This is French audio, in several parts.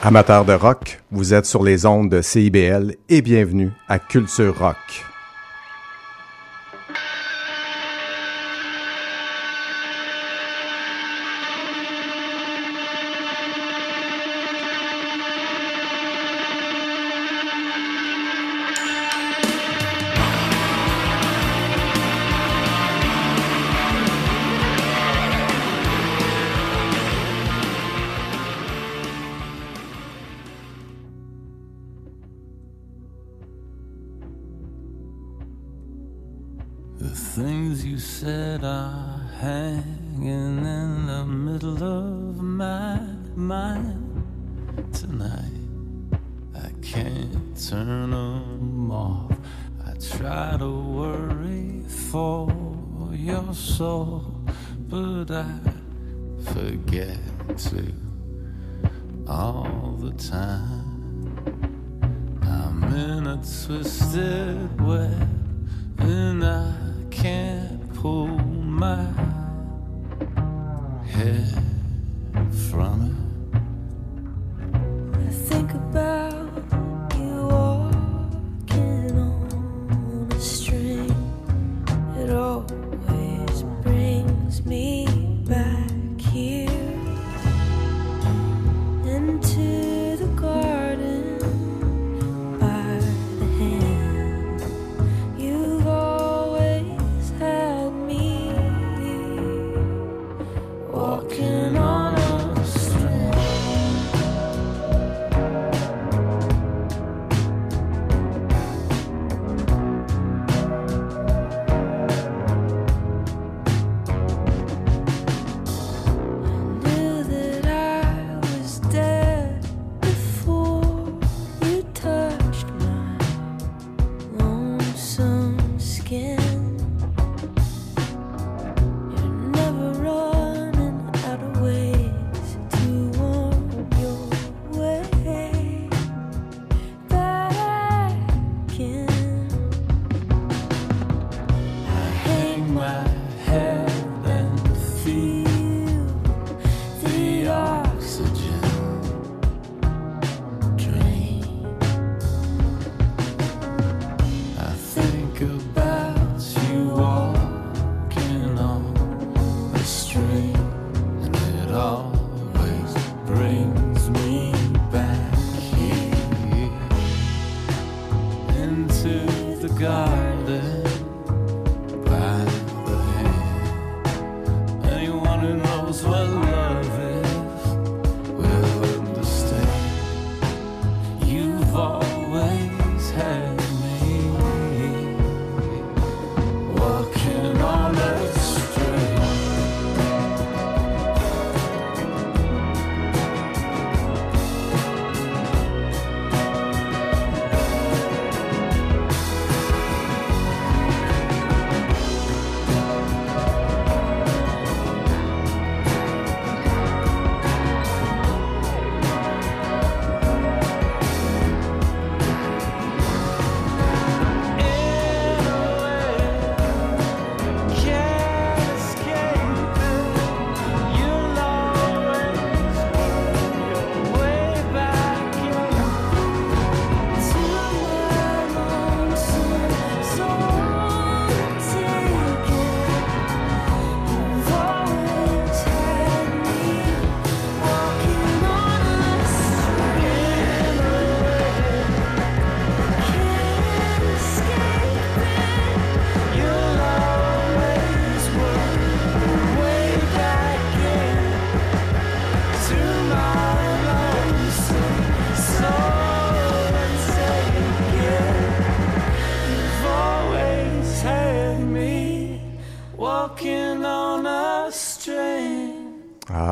Amateurs de rock, vous êtes sur les ondes de CIBL et bienvenue à Culture Rock.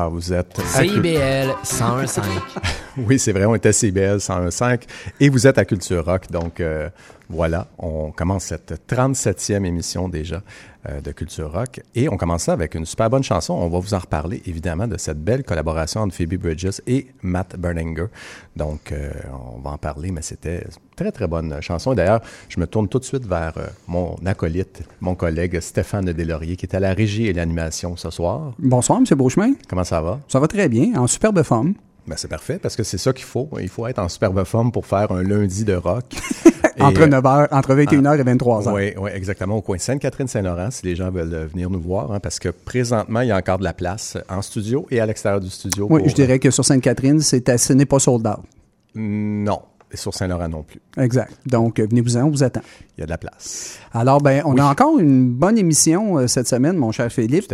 Vous êtes CIBL 101.5. Oui, c'est vrai, on était CIBL 101.5 et vous êtes à Culture Rock. Donc voilà, on commence cette 37e émission déjà de Culture Rock et on commence ça avec une super bonne chanson. On va vous en reparler évidemment de cette belle collaboration entre Phoebe Bridgers et Matt Berninger. Donc on va en parler, mais c'était très très bonne chanson. Et d'ailleurs, je me tourne tout de suite vers mon acolyte, mon collègue Stéphane Deslauriers, qui est à la régie et l'animation ce soir. Bonsoir, M. Beauchemin. Comment ça va? Ça va très bien, en superbe forme. Ben c'est parfait, parce que c'est ça qu'il faut. Il faut être en superbe forme pour faire un lundi de rock. Entre 21h et 23h. Oui, oui, exactement, au coin Sainte-Catherine-Saint-Laurent, si les gens veulent venir nous voir, hein, parce que présentement, il y a encore de la place en studio et à l'extérieur du studio. Oui, pour... je dirais que sur Sainte-Catherine, ce n'est pas sold out. Non. Et sur Saint-Laurent non plus. Exact. Donc, venez-vous-en, on vous attend. Il y a de la place. Alors, ben, on a encore une bonne émission cette semaine, mon cher Philippe.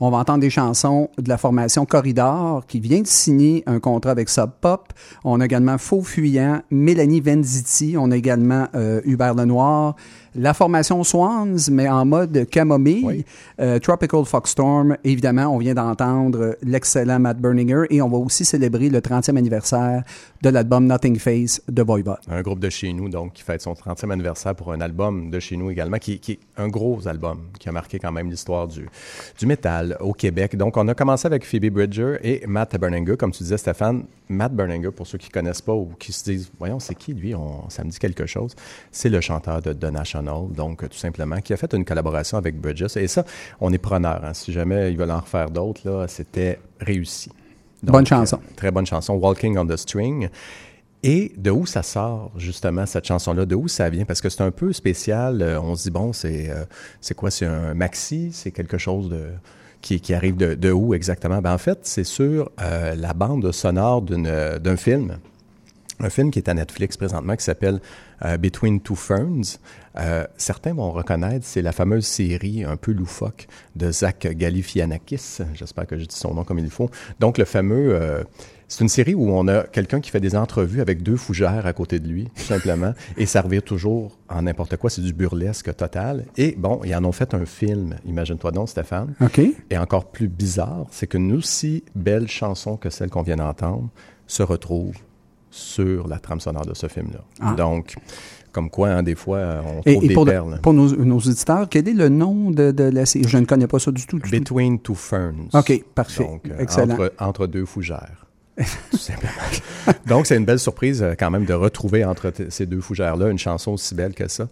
On va entendre des chansons de la formation Corridor, qui vient de signer un contrat avec Sub Pop. On a également Faux-fuyant, Mélanie Venditti. On a également Hubert Lenoir. La formation Swans, mais en mode camomille. Oui. Tropical Fuck Storm. Évidemment, on vient d'entendre l'excellent Matt Berninger. Et on va aussi célébrer le 30e anniversaire de l'album Nothing Face de Voivod. Un groupe de chez nous, donc, qui fête son 30e anniversaire pour un album de chez nous également, qui est un gros album, qui a marqué quand même l'histoire du métal au Québec. Donc, on a commencé avec Phoebe Bridgers et Matt Berninger. Comme tu disais, Stéphane, Matt Berninger, pour ceux qui ne connaissent pas ou qui se disent « Voyons, c'est qui, lui? Ça me dit quelque chose. » C'est le chanteur de The National. Donc, tout simplement, qui a fait une collaboration avec Bridges. Et ça, on est preneur. Hein. Si jamais ils veulent en refaire d'autres, là, c'était réussi. Donc, bonne chanson. Très bonne chanson, Walking on the String. Et de où ça sort, justement, cette chanson-là? De où ça vient? Parce que c'est un peu spécial. On se dit, bon, c'est quoi? C'est un maxi? C'est quelque chose qui arrive de où exactement? Ben, en fait, c'est sur la bande sonore d'un film. Un film qui est à Netflix présentement qui s'appelle Between Two Ferns. Certains vont reconnaître, c'est la fameuse série un peu loufoque de Zach Galifianakis. J'espère que j'ai dit son nom comme il faut. Donc, le fameux... c'est une série où on a quelqu'un qui fait des entrevues avec deux fougères à côté de lui, tout simplement, et ça revient toujours en n'importe quoi. C'est du burlesque total. Et bon, ils en ont fait un film, imagine-toi donc, Stéphane. OK. Et encore plus bizarre, c'est qu'une aussi belle chanson que celle qu'on vient d'entendre se retrouve sur la trame sonore de ce film-là. Ah. Donc, comme quoi, hein, des fois, on trouve des perles. Pour nos auditeurs, quel est le nom de la série? Je ne connais pas ça du tout. Between Two Ferns. OK, parfait. Donc, excellent. Entre deux fougères. Tout simplement. Donc, c'est une belle surprise quand même de retrouver entre ces deux fougères-là une chanson aussi belle que ça.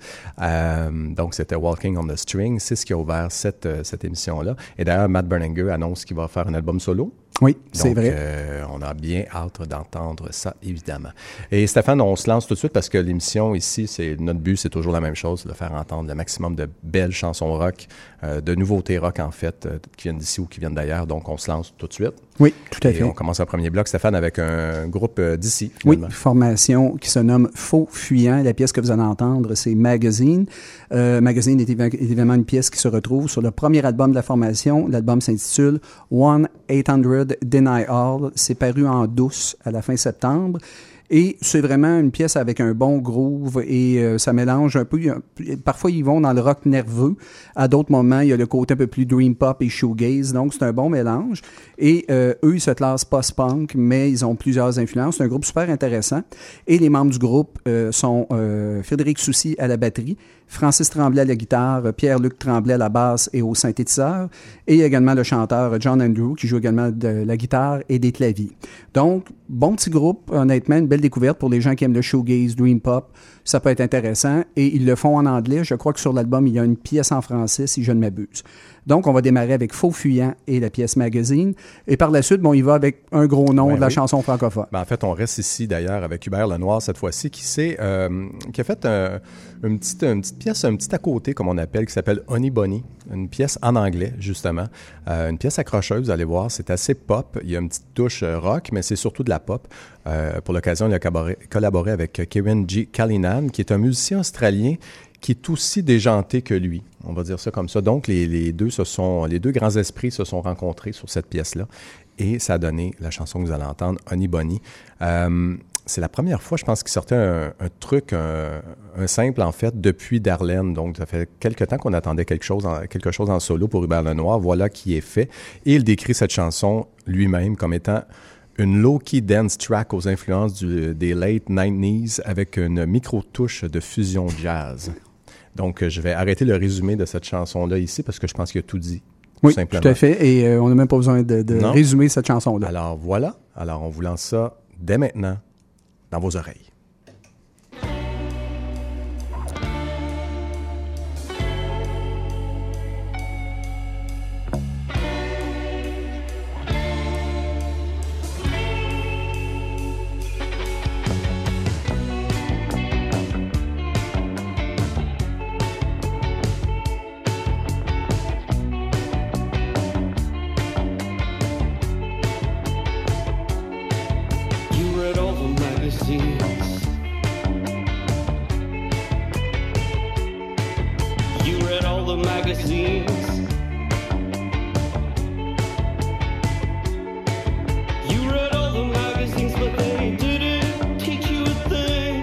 Donc, c'était Walking on the String. C'est ce qui a ouvert cette émission-là. Et d'ailleurs, Matt Berninger annonce qu'il va faire un album solo. Oui, donc, c'est vrai. On a bien hâte d'entendre ça, évidemment. Et Stéphane, on se lance tout de suite parce que l'émission ici, notre but, c'est toujours la même chose, de faire entendre le maximum de belles chansons rock, de nouveautés rock, en fait, qui viennent d'ici ou qui viennent d'ailleurs. Donc, on se lance tout de suite. Oui, tout à fait. Et on commence le premier bloc, Stéphane, avec un groupe d'ici, finalement. Oui, formation qui se nomme Faux-fuyant. La pièce que vous allez entendre, c'est Magazine. Magazine est évidemment une pièce qui se retrouve sur le premier album de la formation. L'album s'intitule 1-800 Deny All. C'est paru en douce à la fin septembre. Et c'est vraiment une pièce avec un bon groove et ça mélange un peu. Parfois, ils vont dans le rock nerveux. À d'autres moments, il y a le côté un peu plus dream pop et shoegaze. Donc, c'est un bon mélange. Et eux, ils se classent post-punk, mais ils ont plusieurs influences. C'est un groupe super intéressant. Et les membres du groupe sont Frédéric Soucy à la batterie, Francis Tremblay à la guitare, Pierre-Luc Tremblay à la basse et au synthétiseur, et également le chanteur John Andrew, qui joue également de la guitare et des claviers. Donc, bon petit groupe, honnêtement, une belle découverte pour les gens qui aiment le shoegaze, dream pop, ça peut être intéressant, et ils le font en anglais. Je crois que sur l'album, il y a une pièce en français, si je ne m'abuse. Donc, on va démarrer avec Faux-fuyant et la pièce Magazine. Et par la suite, bon, il va avec un gros nom de la chanson francophone. Ben, en fait, on reste ici, d'ailleurs, avec Hubert Lenoir, cette fois-ci, qui a fait une petite pièce, un petit à côté, comme on appelle, qui s'appelle Honey Bunny. Une pièce en anglais, justement. Une pièce accrocheuse, vous allez voir. C'est assez pop. Il y a une petite touche rock, mais c'est surtout de la pop. Pour l'occasion, il a collaboré avec Kieran G. Callinan, qui est un musicien australien qui est aussi déjanté que lui. On va dire ça comme ça. Donc, les deux grands esprits se sont rencontrés sur cette pièce-là et ça a donné la chanson que vous allez entendre, Honey Bunny. C'est la première fois, je pense, qu'il sortait un simple, en fait, depuis Darlene. Donc, ça fait quelque temps qu'on attendait quelque chose en solo pour Hubert Lenoir. Voilà qui est fait. Et il décrit cette chanson lui-même comme étant une low-key dance track aux influences des late 90s avec une micro-touche de fusion jazz. Donc, je vais arrêter le résumé de cette chanson-là ici parce que je pense qu'il a tout dit, tout simplement. Oui, tout à fait. Et on n'a même pas besoin de résumer cette chanson-là. Alors, voilà. Alors, on vous lance ça dès maintenant dans vos oreilles. the magazines. You read all the magazines, but they didn't teach you a thing.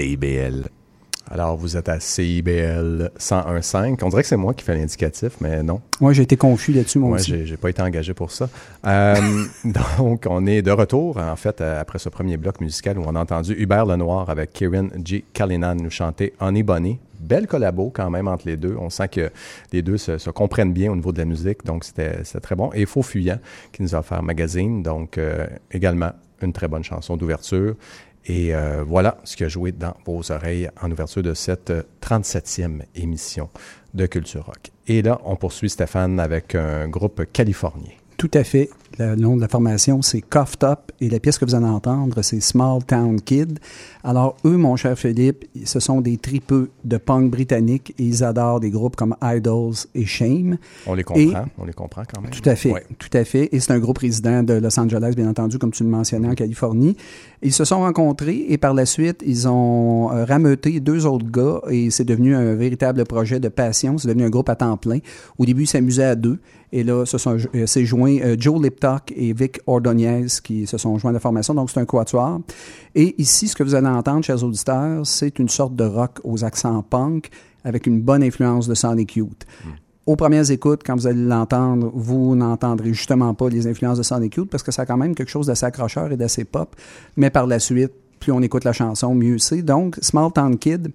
CIBL. Alors, vous êtes à CIBL 101.5. On dirait que c'est moi qui fais l'indicatif, mais non. Oui, j'ai été confus là-dessus, moi aussi. Oui, j'ai pas été engagé pour ça. Donc, on est de retour, en fait, après ce premier bloc musical où on a entendu Hubert Lenoir avec Kieran G. Callinan nous chanter « Honey Bunny ». Belle collabo quand même entre les deux. On sent que les deux se comprennent bien au niveau de la musique, donc c'était très bon. Et Faux-fuyant qui nous a offert Magazine, donc également une très bonne chanson d'ouverture. Et voilà ce qui a joué dans vos oreilles en ouverture de cette 37e émission de Culture Rock. Et là, on poursuit, Stéphane, avec un groupe californien. Tout à fait. Le nom de la formation, c'est Coughed Up et la pièce que vous allez entendre, c'est Small Town Kid. Alors eux, mon cher Philippe, ce sont des tripeux de punk britannique et ils adorent des groupes comme Idols et Shame. On les comprend quand même. Tout à fait, ouais. Tout à fait. Et c'est un groupe résident de Los Angeles, bien entendu, comme tu le mentionnais, en Californie. Ils se sont rencontrés et par la suite, ils ont rameuté deux autres gars et c'est devenu un véritable projet de passion. C'est devenu un groupe à temps plein. Au début, ils s'amusaient à deux. Et là, s'est joint Joe Liptock et Vic Ordonez qui se sont joints à la formation. Donc, c'est un quatuor. Et ici, ce que vous allez entendre, chers auditeurs, c'est une sorte de rock aux accents punk avec une bonne influence de Sonic Youth. Aux premières écoutes, quand vous allez l'entendre, vous n'entendrez justement pas les influences de Sonic Youth parce que ça a quand même quelque chose d'assez accrocheur et d'assez pop. Mais par la suite, plus on écoute la chanson, mieux c'est. Donc, Small Town Kid,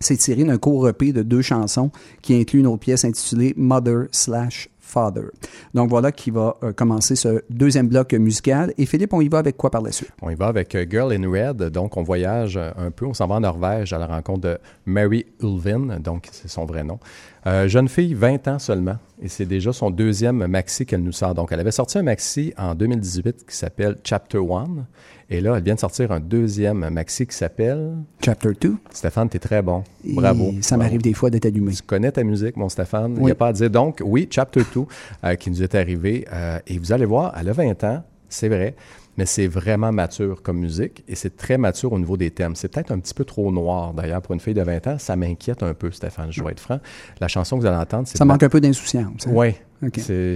c'est tiré d'un court EP de deux chansons qui inclut une autre pièce intitulée Mother/Father. Donc voilà qui va commencer ce deuxième bloc musical. Et Philippe, on y va avec quoi par la suite? On y va avec Girl in Red. Donc on voyage un peu, on s'en va en Norvège à la rencontre de Marie Ulven, donc c'est son vrai nom. Jeune fille, 20 ans seulement, et c'est déjà son deuxième maxi qu'elle nous sort. Donc elle avait sorti un maxi en 2018 qui s'appelle Chapter 1, et là elle vient de sortir un deuxième maxi qui s'appelle... Chapter 2. Stéphane, t'es très bon. Bravo. Et ça m'arrive des fois d'être allumé. Tu connais ta musique, mon Stéphane. Oui. Il n'y a pas à dire. Donc oui, Chapter 2 qui nous est arrivé, et vous allez voir, elle a 20 ans, c'est vrai, mais c'est vraiment mature comme musique et c'est très mature au niveau des thèmes. C'est peut-être un petit peu trop noir, d'ailleurs, pour une fille de 20 ans. Ça m'inquiète un peu, Stéphane, je vais être franc. La chanson que vous allez entendre, c'est... Ça manque un peu d'insouciance. Hein? Oui. Okay.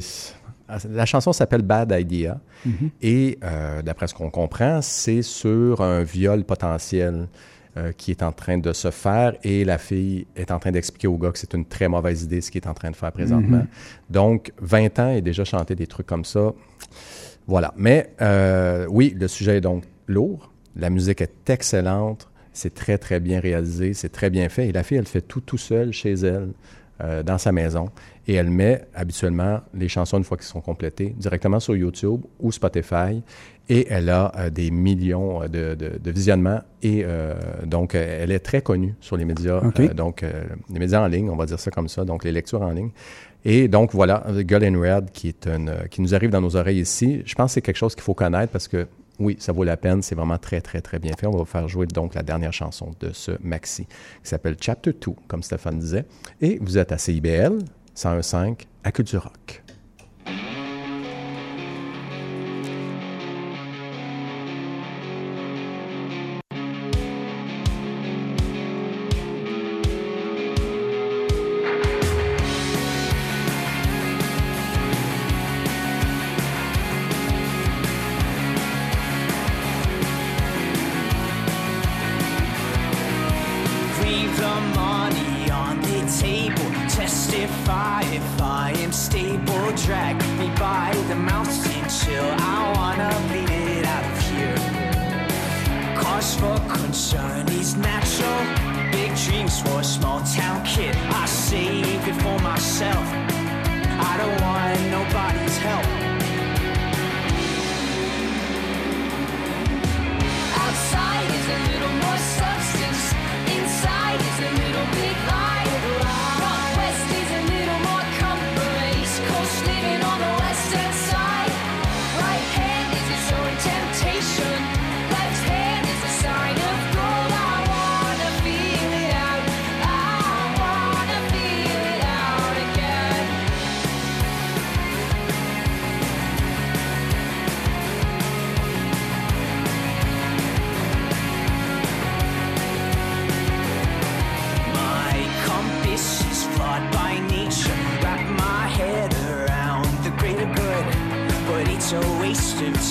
La chanson s'appelle « Bad Idea » et, d'après ce qu'on comprend, c'est sur un viol potentiel qui est en train de se faire et la fille est en train d'expliquer au gars que c'est une très mauvaise idée ce qu'il est en train de faire présentement. Donc, 20 ans et déjà chanter des trucs comme ça... Voilà. Mais oui, le sujet est donc lourd. La musique est excellente. C'est très, très bien réalisé. C'est très bien fait. Et la fille, elle fait tout seule chez elle, dans sa maison. Et elle met habituellement les chansons, une fois qu'elles sont complétées, directement sur YouTube ou Spotify. Et elle a des millions de visionnements. Et donc, elle est très connue sur les médias. Okay. Donc, les médias en ligne, on va dire ça comme ça. Donc, les lectures en ligne. Et donc, voilà, Girl in Red qui nous arrive dans nos oreilles ici. Je pense que c'est quelque chose qu'il faut connaître parce que, oui, ça vaut la peine. C'est vraiment très, très, très bien fait. On va vous faire jouer donc la dernière chanson de ce maxi qui s'appelle Chapter 2, comme Stéphane disait. Et vous êtes à CIBL 101.5 à Culture Rock.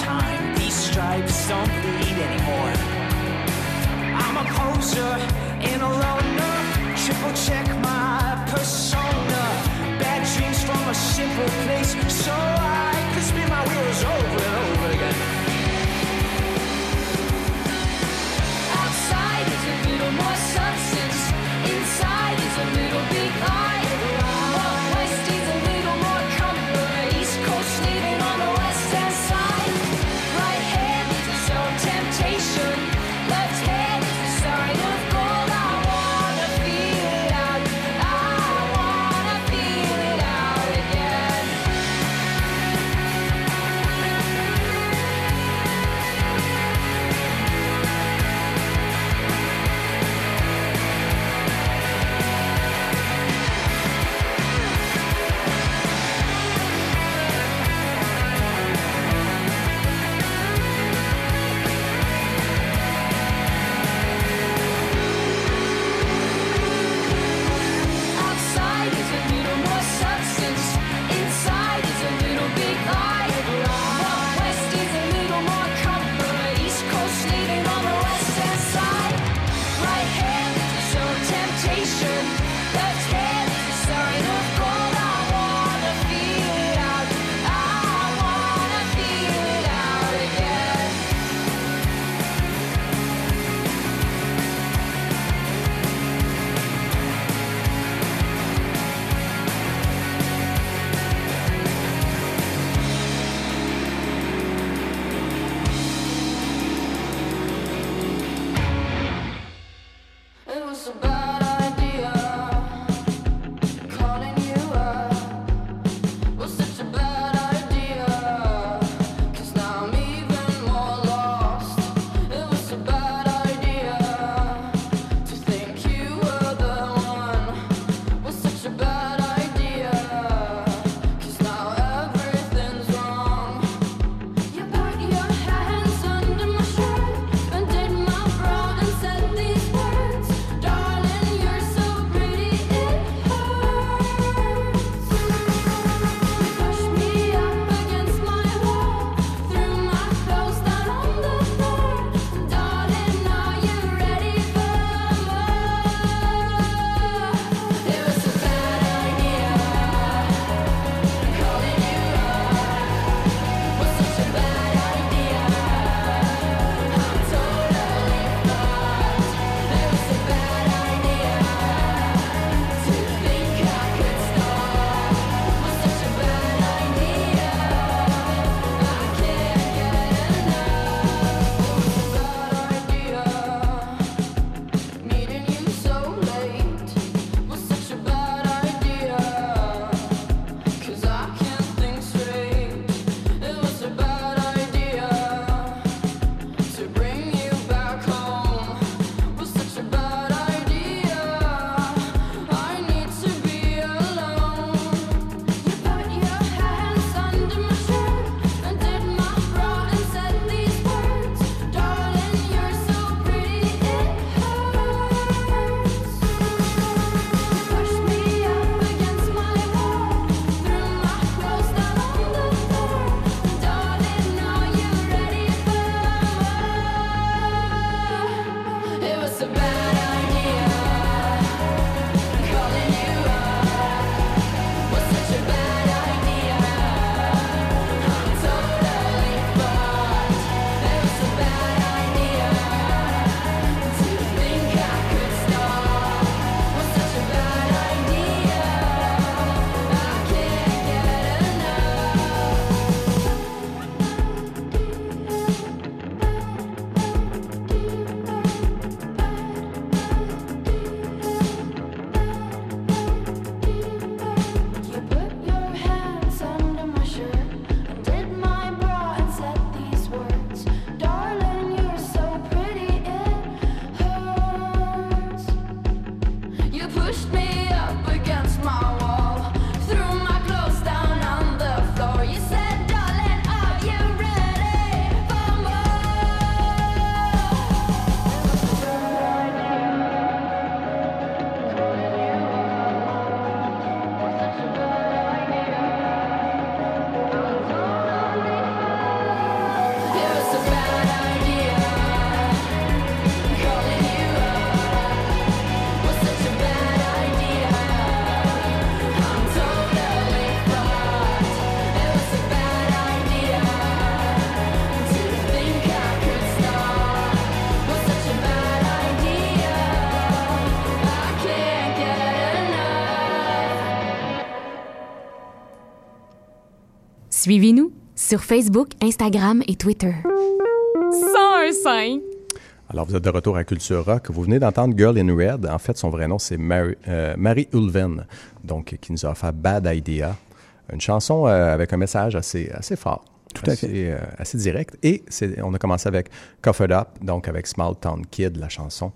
Time. These stripes don't bleed anymore. I'm opposed loser and a loner. Triple check my persona. Bad dreams from a simple place, so I could spin my wheels over and over again. Outside is a little more substance. Inside is a little bit higher. Left hand is the sign of gold. I wanna feel out. Suivez-nous sur Facebook, Instagram et Twitter. 101.5. Alors, vous êtes de retour à Culture Rock. Vous venez d'entendre Girl in Red. En fait, son vrai nom, c'est Marie Ulven, donc, qui nous a offert Bad Idea. Une chanson avec un message assez fort. Tout à fait. Assez direct. Et on a commencé avec Coffed Up, donc avec Small Town Kid, la chanson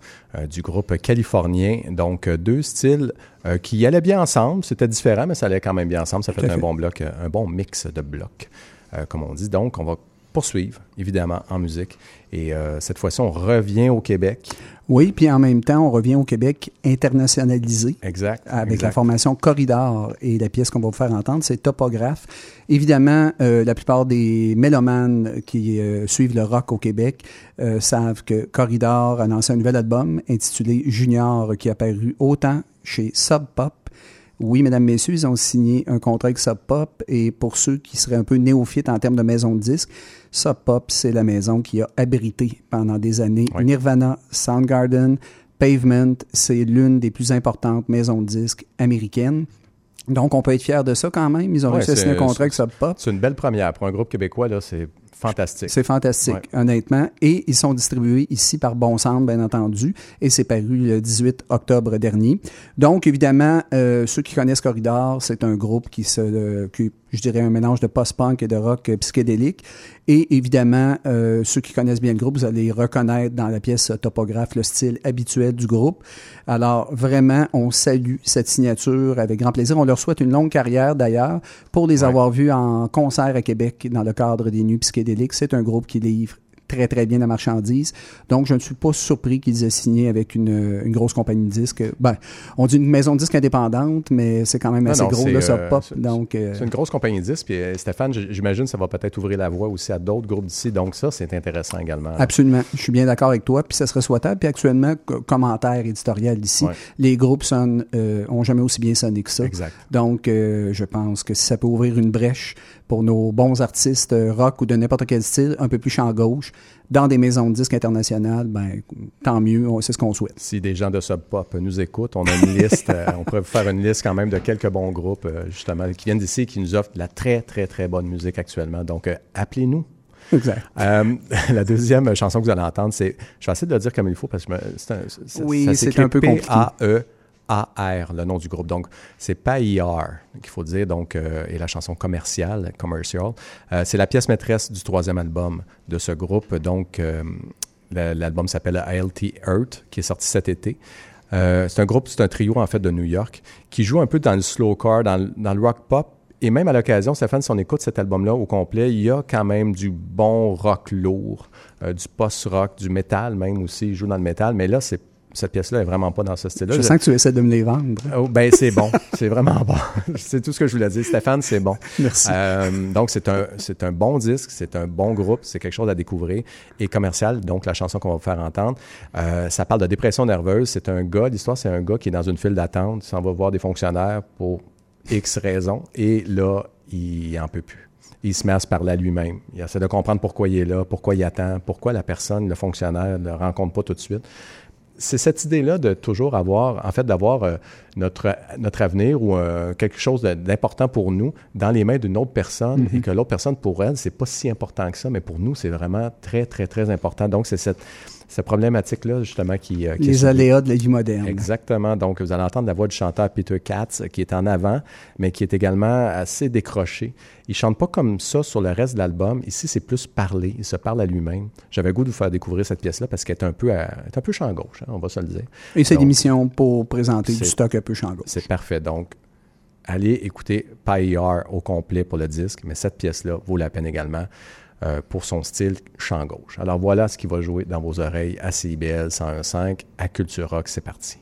du groupe californien. Donc, deux styles qui allaient bien ensemble. C'était différent, mais ça allait quand même bien ensemble. Ça fait un bon bloc, un bon mix de blocs, comme on dit. Donc, on va poursuivre, évidemment, en musique. Et cette fois-ci, on revient au Québec. Oui, puis en même temps, on revient au Québec internationalisé. Exact. Avec la formation Corridor. Et la pièce qu'on va vous faire entendre, c'est Topographe. Évidemment, la plupart des mélomanes qui suivent le rock au Québec savent que Corridor a lancé un nouvel album intitulé Junior, qui est apparu autant chez Sub Pop. Oui, mesdames, messieurs, ils ont signé un contrat avec Sub Pop. Et pour ceux qui seraient un peu néophytes en termes de maison de disques, Sub Pop, c'est la maison qui a abrité pendant des années Nirvana, Soundgarden, Pavement. C'est l'une des plus importantes maisons de disques américaines. Donc, on peut être fier de ça quand même. Ils ont réussi à signer un contrat avec Sub Pop. C'est une belle première. Pour un groupe québécois, là, c'est fantastique. C'est fantastique, honnêtement. Et ils sont distribués ici par Bon Sound, bien entendu. Et c'est paru le 18 octobre dernier. Donc, évidemment, ceux qui connaissent Corridor, c'est un groupe qui, je dirais, un mélange de post-punk et de rock psychédélique. Et évidemment, ceux qui connaissent bien le groupe, vous allez reconnaître dans la pièce Topographe le style habituel du groupe. Alors, vraiment, on salue cette signature avec grand plaisir. On leur souhaite une longue carrière, d'ailleurs, pour les avoir vus en concert à Québec dans le cadre des Nuits psychédéliques. C'est un groupe qui livre très, très bien la marchandise. Donc, je ne suis pas surpris qu'ils aient signé avec une grosse compagnie de disques. Ben, on dit une maison de disques indépendante, mais c'est quand même assez gros, là, Sub Pop. C'est une grosse compagnie de disques. Puis, Stéphane, j'imagine ça va peut-être ouvrir la voie aussi à d'autres groupes d'ici. Donc, ça, c'est intéressant également. Absolument. Je suis bien d'accord avec toi. Puis, ça serait souhaitable. Puis, actuellement, commentaire éditorial d'ici, les groupes n'ont jamais aussi bien sonné que ça. Exact. Donc, je pense que si ça peut ouvrir une brèche pour nos bons artistes rock ou de n'importe quel style, un peu plus champ gauche, dans des maisons de disques internationales, ben, tant mieux, c'est ce qu'on souhaite. Si des gens de Sub Pop nous écoutent, on a une liste, on pourrait vous faire une liste quand même de quelques bons groupes, justement, qui viennent d'ici et qui nous offrent de la très, très, très bonne musique actuellement. Donc, appelez-nous. Exact. La deuxième chanson que vous allez entendre, c'est, je vais essayer de le dire comme il faut, parce que c'est un peu compliqué. PAEAR, le nom du groupe. Donc, c'est PAEAR qu'il faut dire, donc, et la chanson commercial. C'est la pièce maîtresse du troisième album de ce groupe. Donc, l'album s'appelle ALT Earth, qui est sorti cet été. C'est un trio, en fait, de New York, qui joue un peu dans le slowcore, dans le rock pop. Et même à l'occasion, Stéphane, si on écoute cet album-là au complet, il y a quand même du bon rock lourd, du post-rock, du métal même aussi. Il joue dans le métal, mais là, cette pièce-là est vraiment pas dans ce style-là. Je sens que tu essaies de me les vendre. Oh, ben, c'est bon. C'est vraiment bon. C'est tout ce que je voulais dire. Stéphane, c'est bon. Merci. Donc, c'est un bon disque, c'est un bon groupe, c'est quelque chose à découvrir. Et commercial, donc la chanson qu'on va vous faire entendre, ça parle de dépression nerveuse. L'histoire, c'est un gars qui est dans une file d'attente, s'en va voir des fonctionnaires pour X raisons. Et là, il n'en peut plus. Il se met à se parler à lui-même. Il essaie de comprendre pourquoi il est là, pourquoi il attend, pourquoi la personne, le fonctionnaire, ne le rencontre pas tout de suite. C'est cette idée-là de toujours avoir, en fait, d'avoir notre avenir ou quelque chose d'important pour nous dans les mains d'une autre personne et que l'autre personne, pour elle, c'est pas si important que ça, mais pour nous, c'est vraiment très, très, très important. Donc, c'est cette problématique-là, justement, qui les aléas de la vie moderne. Exactement. Donc, vous allez entendre la voix du chanteur Peter Katz, qui est en avant, mais qui est également assez décroché. Il chante pas comme ça sur le reste de l'album. Ici, c'est plus parler. Il se parle à lui-même. J'avais le goût de vous faire découvrir cette pièce-là parce qu'elle est un peu champ gauche, hein, on va se le dire. Et c'est l'émission pour présenter du stock un peu champ gauche. C'est parfait. Donc, allez écouter PAEAR au complet pour le disque, mais cette pièce-là vaut la peine également. Pour son style chant gauche. Alors voilà ce qui va jouer dans vos oreilles à CIBL 101.5, à Culture Rock, c'est parti.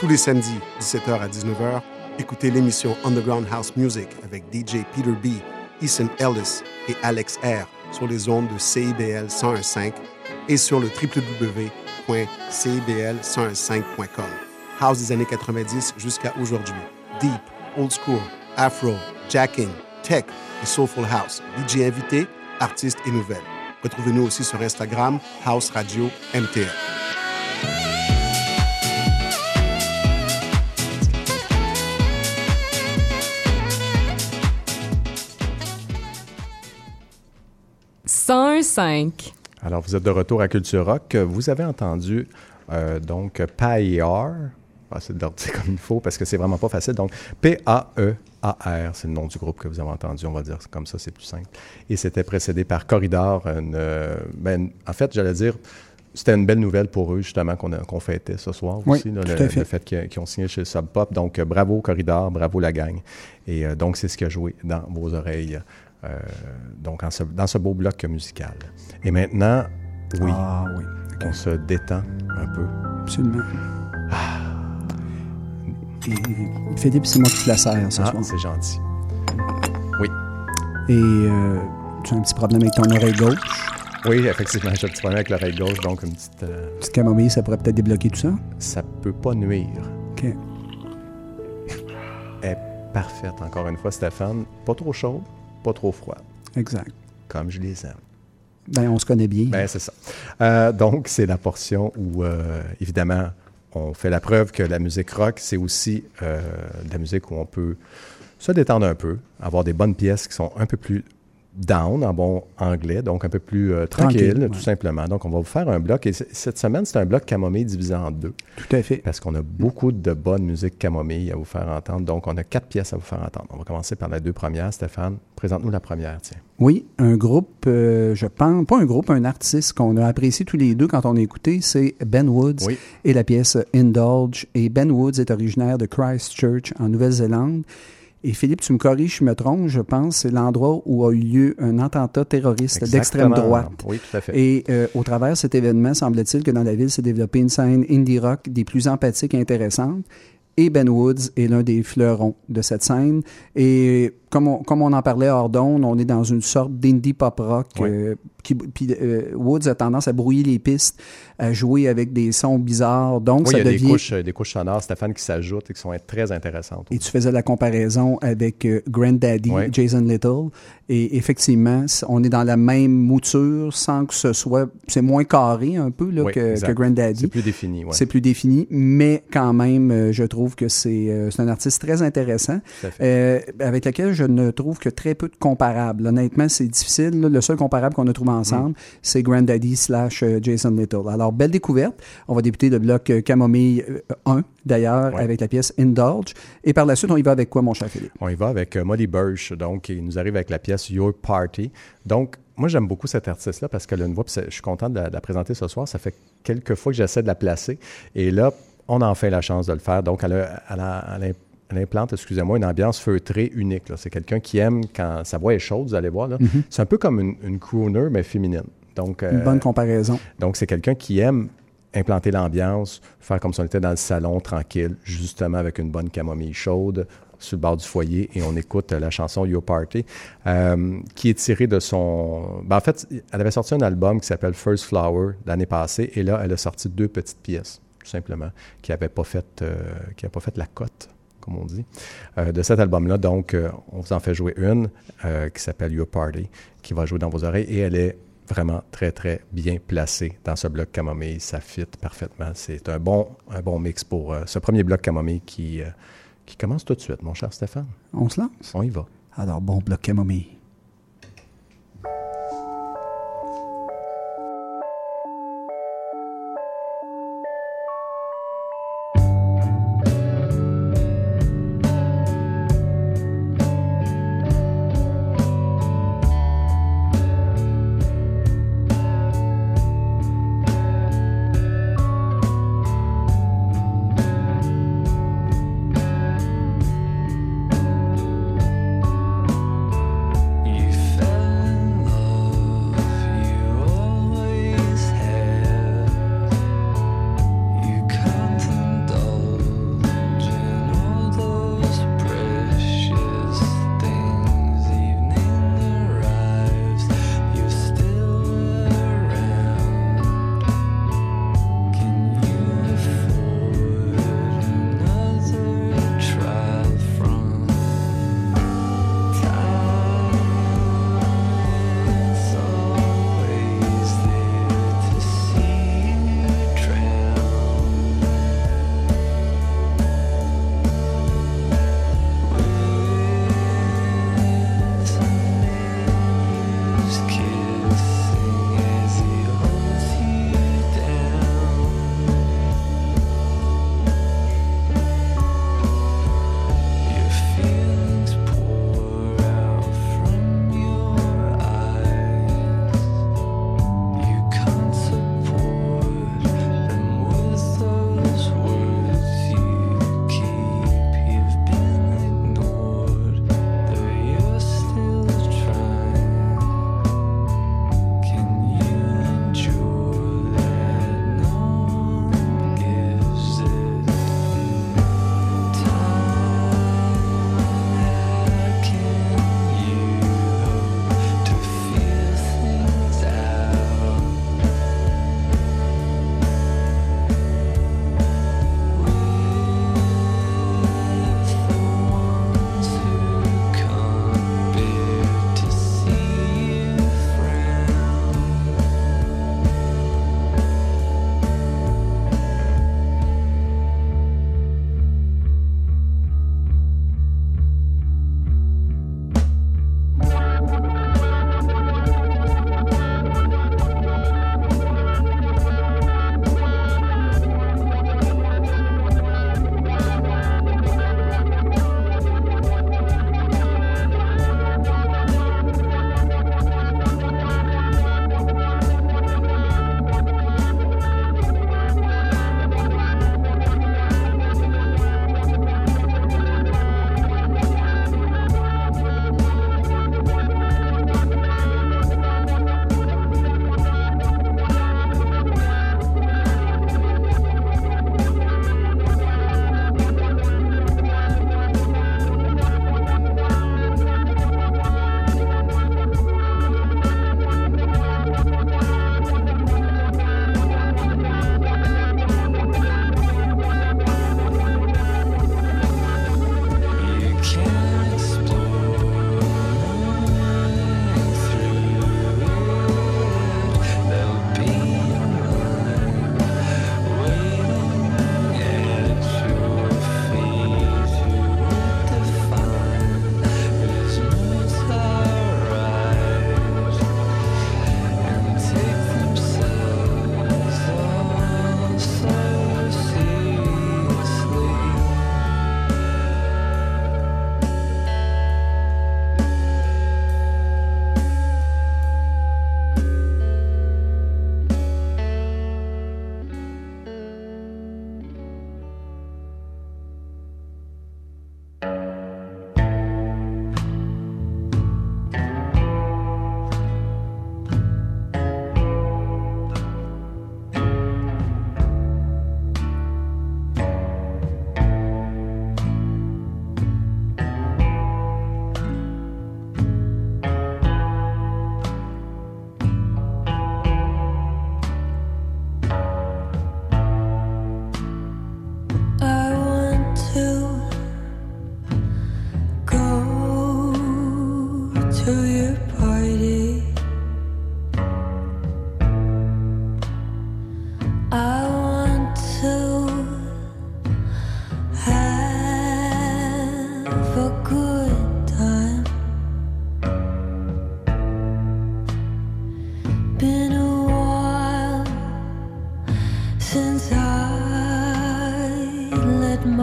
Tous les samedis, 17h à 19h, écoutez l'émission Underground House Music avec DJ Peter B., Ethan Ellis et Alex R. sur les ondes de CIBL 101.5 et sur le www.cibl101.5.com. House des années 90 jusqu'à aujourd'hui. Deep, old school, afro, jacking, tech et soulful house. DJ invité, artistes et nouvelles. Retrouvez-nous aussi sur Instagram, House Radio MTL. Alors, vous êtes de retour à Culture Rock. Vous avez entendu, donc, PAEAR. Ah, c'est de l'ordre comme il faut parce que c'est vraiment pas facile. Donc, PAEAR, c'est le nom du groupe que vous avez entendu. On va dire comme ça, c'est plus simple. Et c'était précédé par Corridor. C'était une belle nouvelle pour eux, justement, qu'on fêtait ce soir aussi, là, le fait qu'ils ont signé chez Sub Pop. Donc, bravo Corridor, bravo la gang. Et donc, c'est ce qui a joué dans vos oreilles. Donc, dans ce beau bloc musical. Et maintenant, okay. On se détend un peu. Absolument. Et Philippe, c'est moi qui te la sers ce soir. C'est gentil. Oui. Et tu as un petit problème avec ton oreille gauche. Oui, effectivement, j'ai un petit problème avec l'oreille gauche, donc une petite... Petite camomille, ça pourrait peut-être débloquer tout ça? Ça peut pas nuire. OK. Elle est parfaite, encore une fois, Stéphane. Pas trop chaude. Pas trop froid. Exact. Comme je les aime. On se connaît bien. C'est ça. Donc, c'est la portion où, évidemment, on fait la preuve que la musique rock, c'est aussi de la musique où on peut se détendre un peu, avoir des bonnes pièces qui sont un peu plus down, en bon anglais, donc un peu plus tranquille, tout simplement. Donc, on va vous faire un bloc. Et cette semaine, c'est un bloc camomille divisé en deux. Tout à fait. Parce qu'on a beaucoup de bonne musique camomille à vous faire entendre. Donc, on a 4 pièces à vous faire entendre. On va commencer par les 2 premières. Stéphane, présente-nous la première, tiens. Oui, un groupe, un artiste qu'on a apprécié tous les deux quand on a écouté, c'est Ben Woods et la pièce Indulge. Et Ben Woods est originaire de Christchurch, en Nouvelle-Zélande. Et Philippe, tu me corriges, je me trompe, je pense, c'est l'endroit où a eu lieu un attentat terroriste d'extrême droite. Oui, tout à fait. Et au travers de cet événement, semble-t-il que dans la ville s'est développée une scène indie rock des plus empathiques et intéressantes. Et Ben Woods est l'un des fleurons de cette scène. Et comme on en parlait hors d'onde, on est dans une sorte d'indie pop rock. Woods a tendance à brouiller les pistes, à jouer avec des sons bizarres. Donc, ça devient... des couches sonores, Stéphane, qui s'ajoutent et qui sont très intéressantes. Et tu faisais la comparaison avec Granddaddy, Jason Little. Et effectivement, on est dans la même mouture sans que ce soit... C'est moins carré un peu que Granddaddy. C'est plus défini. Ouais. C'est plus défini, mais quand même, je trouve que c'est un artiste très intéressant avec lequel je ne trouve que très peu de comparables. Honnêtement, c'est difficile. Là. Le seul comparable qu'on a trouvé ensemble, c'est Granddaddy / Jason Little. Alors, belle découverte. On va débuter le bloc Camomille 1, d'ailleurs, avec la pièce Indulge. Et par la suite, on y va avec quoi, mon cher Philippe? On y va avec Molly Burch, donc, qui nous arrive avec la pièce Your Party. Donc, moi, j'aime beaucoup cet artiste-là parce qu'elle a une voix, puis je suis content de la présenter ce soir. Ça fait quelques fois que j'essaie de la placer. Et là, on a enfin la chance de le faire. Donc, elle implante, une ambiance feutrée unique. Là. C'est quelqu'un qui aime quand sa voix est chaude, vous allez voir. Là. Mm-hmm. C'est un peu comme une crooner, mais féminine. Donc, une bonne comparaison. Donc, c'est quelqu'un qui aime implanter l'ambiance, faire comme si on était dans le salon, tranquille, justement avec une bonne camomille chaude, sur le bord du foyer, et on écoute la chanson Your Party, qui est tirée de son... Ben, en fait, elle avait sorti un album qui s'appelle First Flower l'année passée, et là, elle a sorti 2 petites pièces, tout simplement, qui n'avaient pas fait la cote, comme on dit, de cet album-là. Donc, on vous en fait jouer une qui s'appelle Your Party, qui va jouer dans vos oreilles, et elle est vraiment très, très bien placée dans ce bloc camomille. Ça fit parfaitement. C'est un bon mix pour ce premier bloc camomille qui commence tout de suite, mon cher Stéphane. On se lance? On y va. Alors, bon bloc camomille.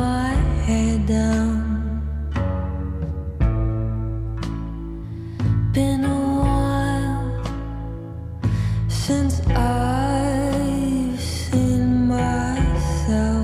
my head down. Been a while since I've seen myself.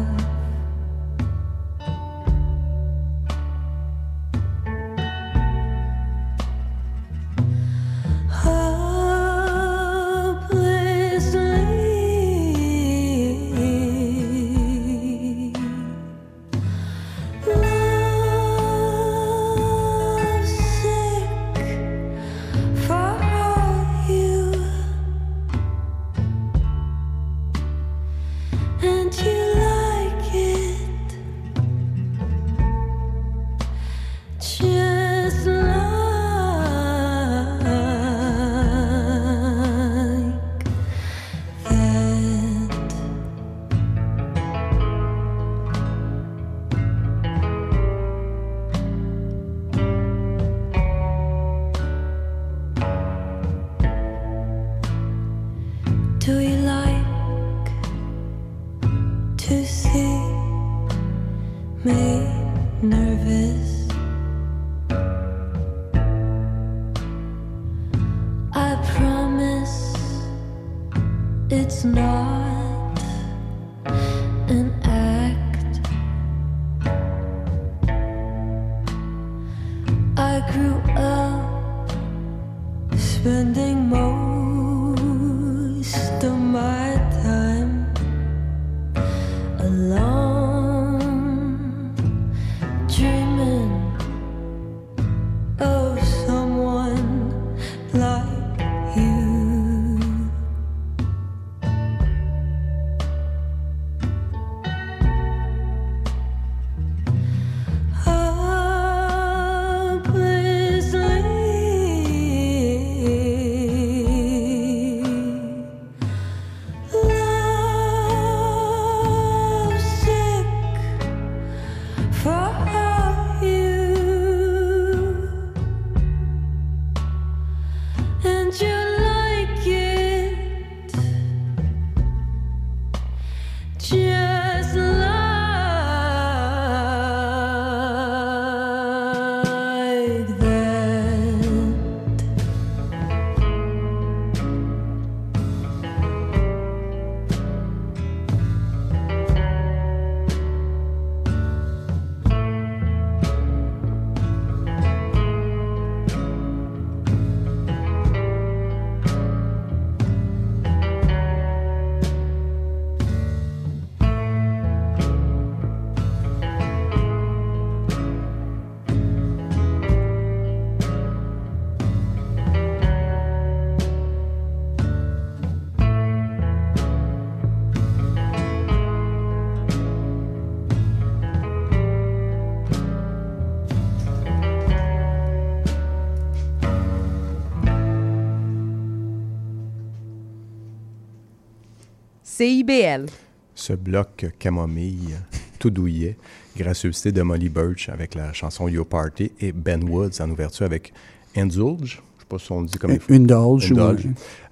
CIBL. Ce bloc camomille, tout douillet, gracieuseté de Molly Burch avec la chanson Your Party et Ben Woods en ouverture avec Indulge. Je ne sais pas si on dit comme il faut. Indulge. Indulge.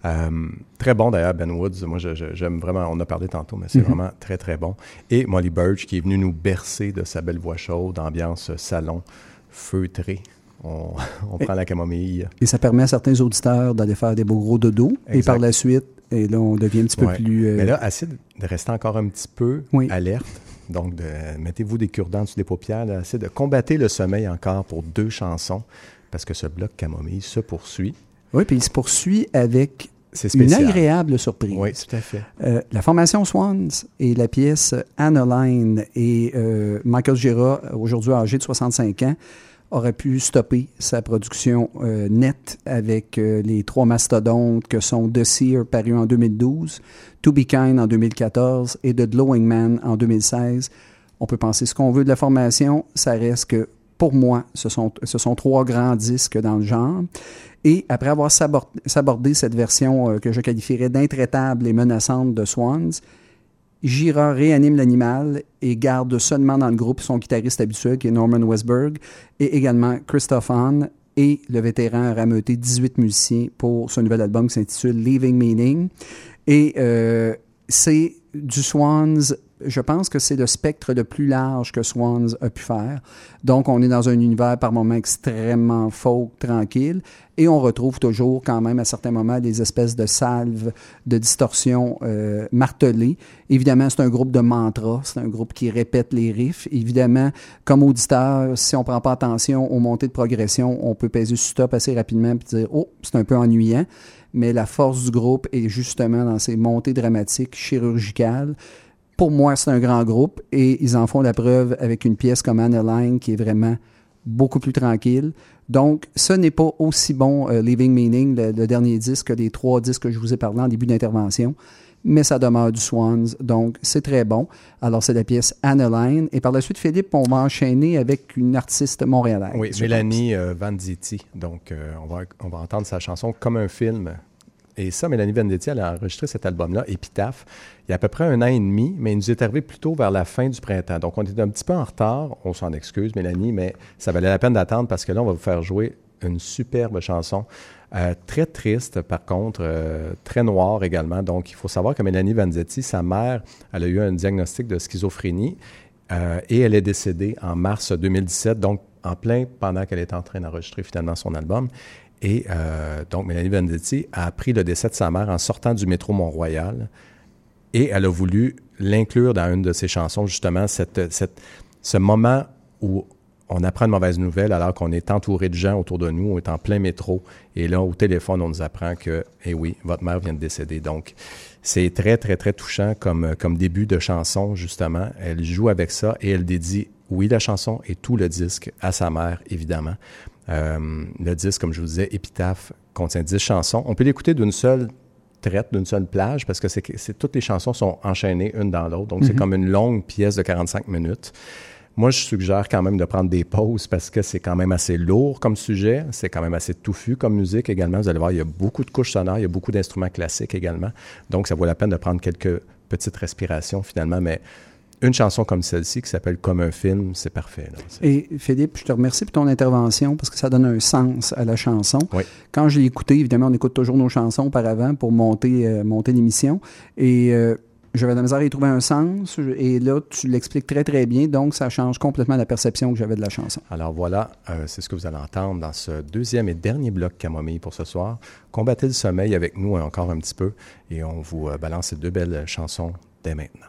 Oui. Très bon d'ailleurs, Ben Woods. Moi, j'aime vraiment, on a parlé tantôt, mais c'est vraiment très, très bon. Et Molly Burch qui est venue nous bercer de sa belle voix chaude, ambiance salon feutrée. On prend la camomille. Et ça permet à certains auditeurs d'aller faire des beaux gros dodos. Exact. Et par la suite, et là, on devient un petit peu plus... Mais là, assez de rester encore un petit peu alerte. Donc, mettez-vous des cure-dents sous les paupières. Là, assez de combattre le sommeil encore pour 2 chansons, parce que ce bloc camomille se poursuit. Oui, puis il se poursuit avec une agréable surprise. Oui, tout à fait. La formation Swans et la pièce Annaline et Michael Gira, aujourd'hui âgé de 65 ans, aurait pu stopper sa production nette avec les 3 mastodontes que sont The Seer, paru en 2012, To Be Kind en 2014 et The Glowing Man en 2016. On peut penser ce qu'on veut de la formation, ça reste que, pour moi, ce sont 3 grands disques dans le genre. Et après avoir sabordé cette version que je qualifierais d'intraitable et menaçante de Swans, Gira réanime l'animal et garde seulement dans le groupe son guitariste habituel qui est Norman Westberg et également Christophe Hahn et le vétéran a rameuté 18 musiciens pour ce nouvel album qui s'intitule Leaving Meaning. Et c'est du Swans je pense que c'est le spectre le plus large que Swans a pu faire. Donc, on est dans un univers par moments extrêmement folk, tranquille, et on retrouve toujours quand même à certains moments des espèces de salves, de distorsions martelées. Évidemment, c'est un groupe de mantras, c'est un groupe qui répète les riffs. Évidemment, comme auditeur, si on ne prend pas attention aux montées de progression, on peut peser sur stop assez rapidement et dire « Oh, c'est un peu ennuyant ». Mais la force du groupe est justement dans ces montées dramatiques, chirurgicales. Pour moi, c'est un grand groupe et ils en font la preuve avec une pièce comme Annaline qui est vraiment beaucoup plus tranquille. Donc, ce n'est pas aussi bon Living Meaning, le dernier disque, que les trois disques que je vous ai parlé en début d'intervention, mais ça demeure du Swans, donc c'est très bon. Alors, c'est la pièce Annaline. Et par la suite, Philippe, on va enchaîner avec une artiste montréalaise. Oui, Mélanie Venditti. Donc, on va entendre sa chanson comme un film. Et ça, Mélanie Venditti, elle a enregistré cet album-là, Épitaphe, il y a à peu près 1 an et demi, mais il nous est arrivé plutôt vers la fin du printemps. Donc, on est un petit peu en retard. On s'en excuse, Mélanie, mais ça valait la peine d'attendre parce que là, on va vous faire jouer une superbe chanson. Très triste, par contre, très noire également. Donc, il faut savoir que Mélanie Venditti, sa mère, elle a eu un diagnostic de schizophrénie et elle est décédée en mars 2017, donc en plein pendant qu'elle était en train d'enregistrer finalement son album. Et donc, Mélanie Venditti a appris le décès de sa mère en sortant du métro Mont-Royal et elle a voulu l'inclure dans une de ses chansons, justement, ce moment où on apprend de mauvaises nouvelles alors qu'on est entouré de gens autour de nous, on est en plein métro. Et là, au téléphone, on nous apprend que, eh oui, votre mère vient de décéder. Donc, c'est très, très, très touchant comme début de chanson, justement. Elle joue avec ça et elle dédie, oui, la chanson et tout le disque à sa mère, évidemment. Le disque, comme je vous disais, Épitaphe, contient 10 chansons. On peut l'écouter d'une seule traite, d'une seule plage, parce que toutes les chansons sont enchaînées une dans l'autre. Donc, c'est comme une longue pièce de 45 minutes. Moi, je suggère quand même de prendre des pauses parce que c'est quand même assez lourd comme sujet. C'est quand même assez touffu comme musique également. Vous allez voir, il y a beaucoup de couches sonores, il y a beaucoup d'instruments classiques également. Donc, ça vaut la peine de prendre quelques petites respirations finalement. Mais une chanson comme celle-ci qui s'appelle « Comme un film », c'est parfait. Là. Et Philippe, je te remercie pour ton intervention parce que ça donne un sens à la chanson. Oui. Quand je l'ai écoutée, évidemment, on écoute toujours nos chansons auparavant pour monter l'émission. Et... j'avais de la misère à y trouver un sens, et là, tu l'expliques très, très bien, donc ça change complètement la perception que j'avais de la chanson. Alors voilà, c'est ce que vous allez entendre dans ce deuxième et dernier bloc Camomille pour ce soir. Combattez le sommeil avec nous encore un petit peu, et on vous balance ces 2 belles chansons dès maintenant.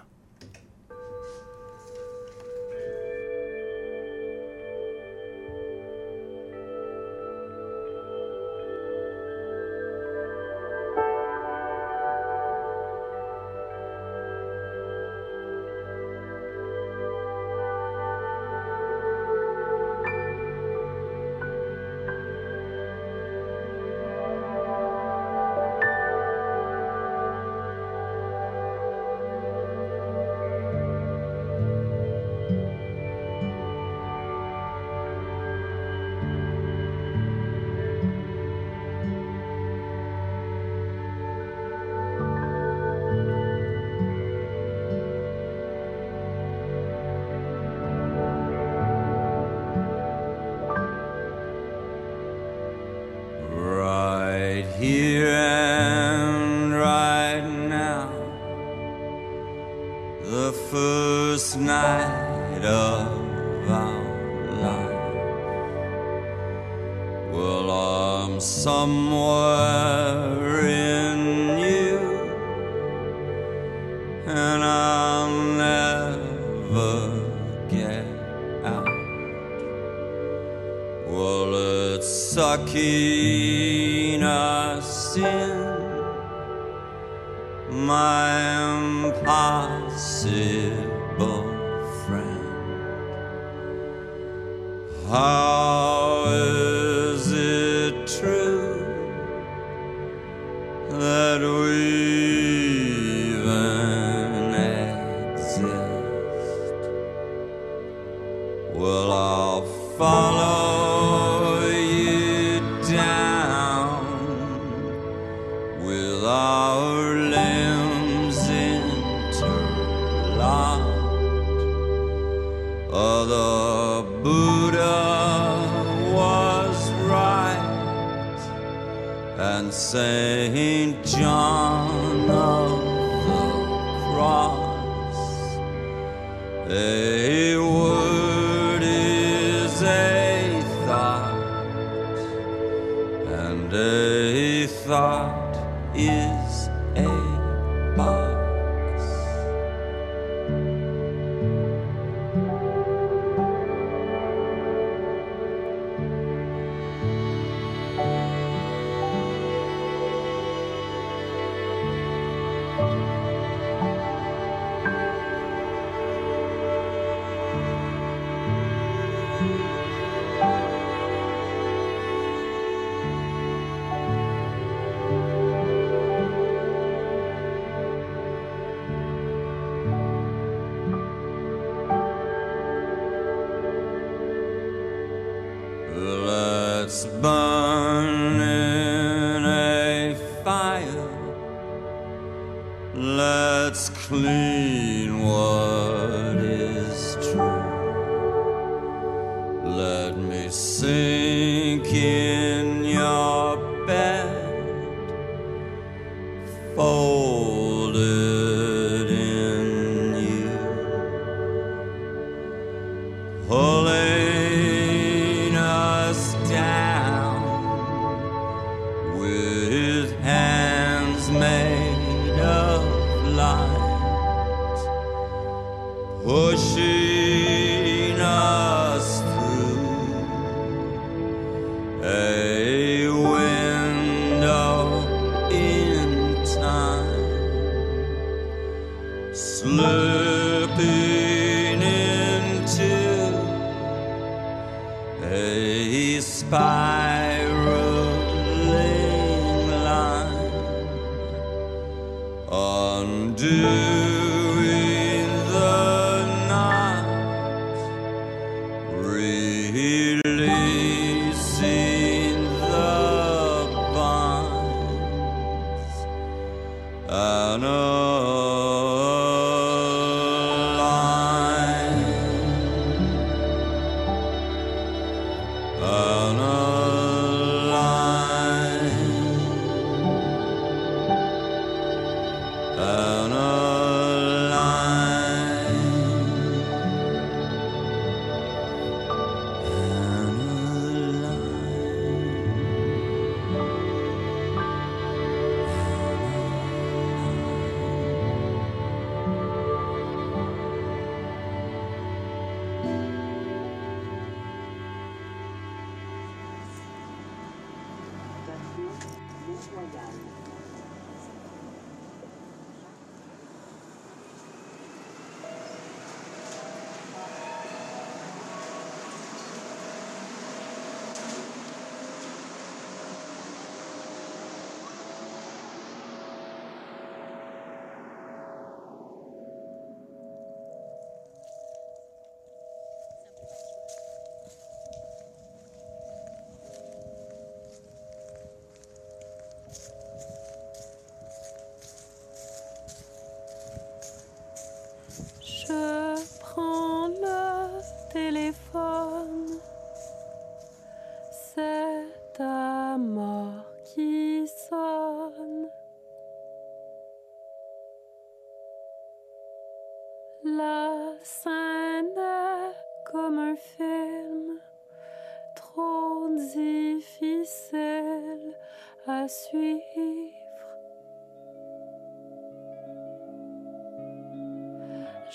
Saint John of the Cross A word is a thought, and a thought is a box. Let's burn in a fire. Let's clean what is true. Let me sink in your bed, folded in you. Pushing us through a window in time, slipping into a spiraling line, undo.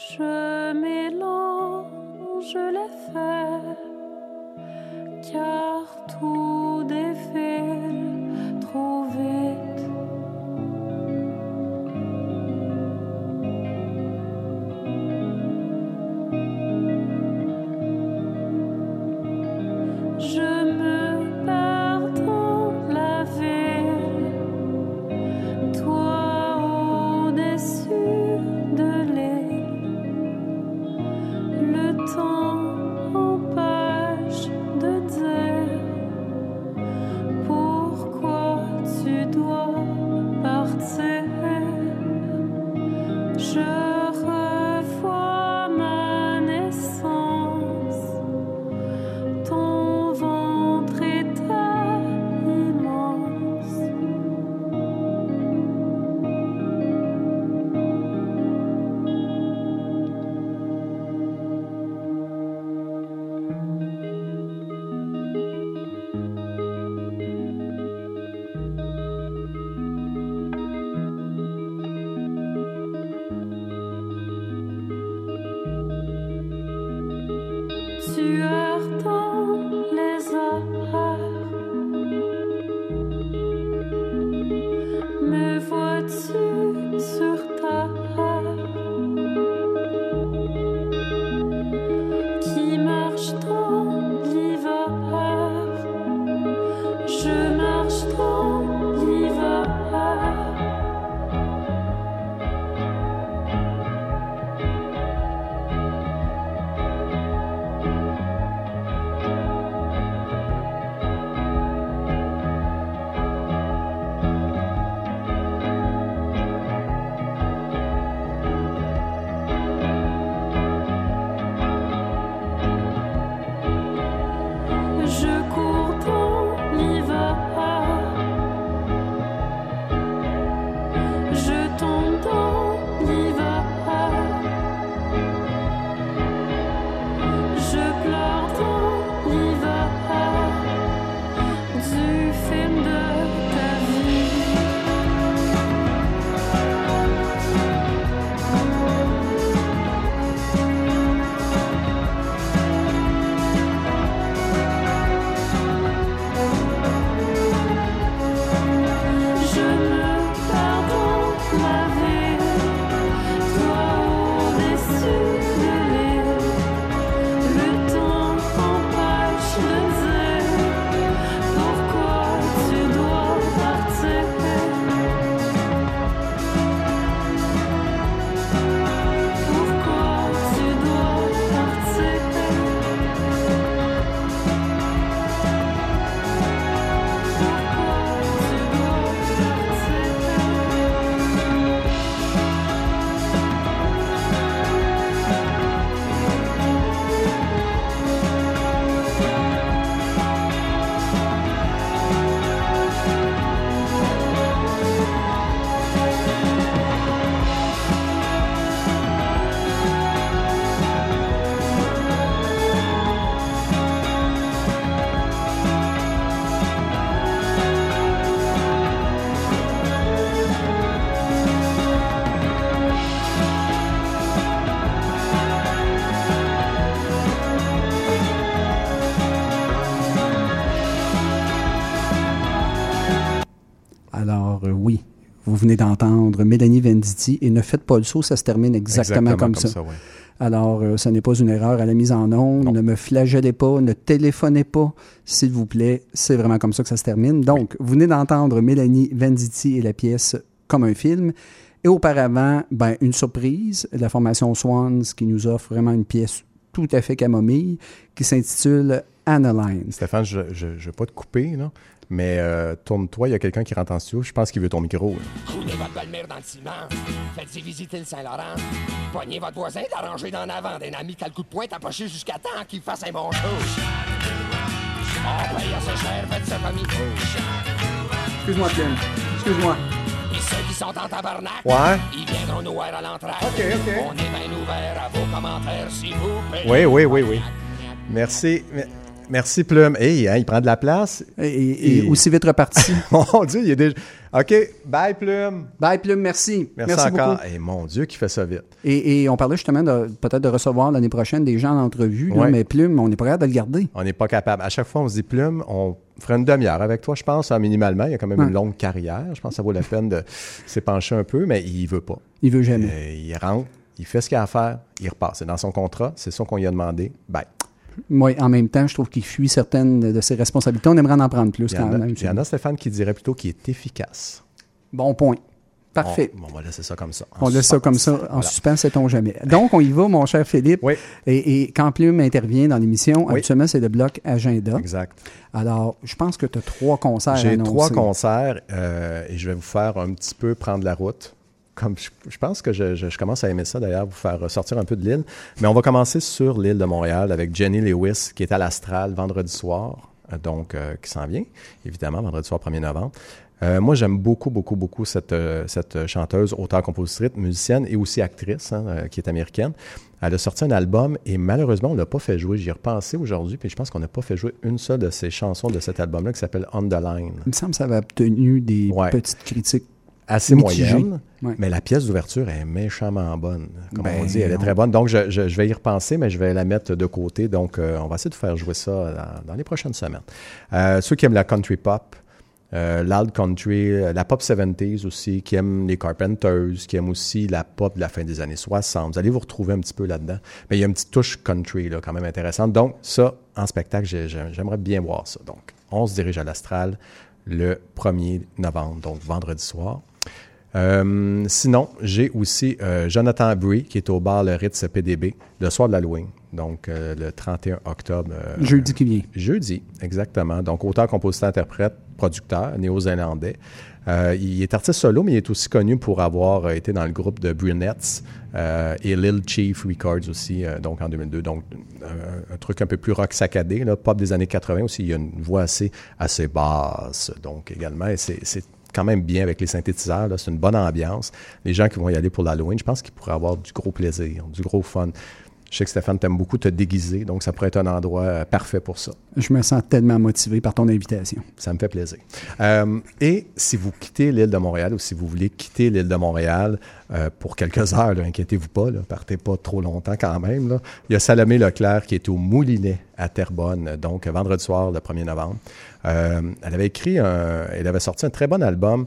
Je mélange les faits, car tout défile trop vite. lueur dans les horreurs. Me vois-tu sur ta heure qui marche dans l'hiver? Je marche dans l'hiver. Vous venez d'entendre Mélanie Venditti et ne faites pas le saut, ça se termine exactement comme ça. Ouais. Alors, ce n'est pas une erreur à la mise en onde. Non. Ne me flagellez pas, ne téléphonez pas, s'il vous plaît. C'est vraiment comme ça que ça se termine. Donc, oui. Vous venez d'entendre Mélanie Venditti et la pièce Comme un film. Et auparavant, une surprise, la formation Swans qui nous offre vraiment une pièce tout à fait camomille qui s'intitule Analyne. Stéphane, je ne vais pas te couper, non? Mais tourne-toi, il y a quelqu'un qui rentre en studio, je pense qu'il veut ton micro. Roulez votre belle-mère dans le ciment, faites-y visiter le Saint-Laurent, pognez votre voisin d'arranger d'en avant, d'un ami qui a le coup de poing tapoché jusqu'à temps qu'il fasse un bon show. Oh, payez assez cher, faites ça comme il faut. Excuse-moi, Pierre, excuse-moi. Et ceux qui sont en tabarnak, ouais. Ils viendront nous voir à l'entraque. OK. On est bien ouverts à vos commentaires, s'il vous plaît. Oui. Merci. Merci, Plume. Hey, hein, il prend de la place. Et aussi vite reparti. Mon Dieu, il est déjà... OK, bye, Plume. Bye, Plume, merci. Merci encore. Et hey, mon Dieu, qui fait ça vite. Et on parlait justement peut-être de recevoir l'année prochaine des gens en entrevue, là, mais Plume, on n'est pas capable de le garder. On n'est pas capable. À chaque fois, on se dit, Plume, on ferait une demi-heure avec toi, je pense, minimalement. Il y a quand même une longue carrière. Je pense que ça vaut la peine de s'épancher un peu, mais il ne veut pas. Il ne veut jamais. Il rentre, il fait ce qu'il a à faire, il repart. C'est dans son contrat, c'est ça qu'on lui a demandé. Bye. Moi, en même temps, je trouve qu'il fuit certaines de ses responsabilités. On aimerait en prendre plus quand même. Il y en a, Stéphane, qui dirait plutôt qu'il est efficace. Bon point. Parfait. On va laisser ça comme ça. On laisse ça comme ça. En suspens, sait-on jamais. Donc, on y va, mon cher Philippe. Oui. Et quand Plume intervient dans l'émission, habituellement, c'est le bloc agenda. Exact. Alors, je pense que tu as 3 concerts à annoncer. J'ai 3 concerts et je vais vous faire un petit peu prendre la route. Comme je pense que je commence à aimer ça, d'ailleurs, vous faire sortir un peu de l'île. Mais on va commencer sur l'île de Montréal avec Jenny Lewis, qui est à l'Astral vendredi soir, donc qui s'en vient, évidemment, vendredi soir 1er novembre. Moi, j'aime beaucoup cette chanteuse, auteure, compositrice, musicienne et aussi actrice, qui est américaine. Elle a sorti un album et malheureusement, on ne l'a pas fait jouer. J'y ai repensé aujourd'hui, puis je pense qu'on n'a pas fait jouer une seule de ses chansons de cet album-là qui s'appelle On the Line. Il me semble que ça avait obtenu des petites critiques assez moyenne, ouais. Mais la pièce d'ouverture est méchamment bonne. Comme ben, on dit, elle est très bonne. Donc, je vais y repenser, mais je vais la mettre de côté. Donc, on va essayer de faire jouer ça dans les prochaines semaines. Ceux qui aiment la country pop, l'alt country, la pop 70s aussi, qui aiment les Carpenters, qui aiment aussi la pop de la fin des années 60. Vous allez vous retrouver un petit peu là-dedans. Mais il y a une petite touche country là, quand même intéressante. Donc, ça, en spectacle, j'aimerais bien voir ça. Donc, on se dirige à l'Astral le 1er novembre, donc vendredi soir. Sinon, j'ai aussi Jonathan Brie qui est au bar Le Ritz PDB le soir de l'Halloween, donc le 31 octobre. Jeudi qui vient. Jeudi, exactement. Donc, auteur, compositeur, interprète, producteur, néo-zélandais. Il est artiste solo, mais il est aussi connu pour avoir été dans le groupe de Brunettes et Lil Chief Records aussi, donc en 2002. Donc, un truc un peu plus rock saccadé, là, pop des années 80 aussi. Il a une voix assez basse, donc également. Et c'est quand même bien avec les synthétiseurs, là, c'est une bonne ambiance. Les gens qui vont y aller pour l'Halloween, je pense qu'ils pourraient avoir du gros plaisir, du gros fun. Je sais que Stéphane, t'aimes beaucoup te déguiser, donc ça pourrait être un endroit parfait pour ça. Je me sens tellement motivé par ton invitation. Ça me fait plaisir. Et si vous quittez l'île de Montréal ou si vous voulez quitter l'île de Montréal pour quelques heures, là, inquiétez-vous pas, là, partez pas trop longtemps quand même. Là. Il y a Salomé Leclerc qui est au Moulinet à Terrebonne, donc vendredi soir, le 1er novembre. Elle avait sorti un très bon album,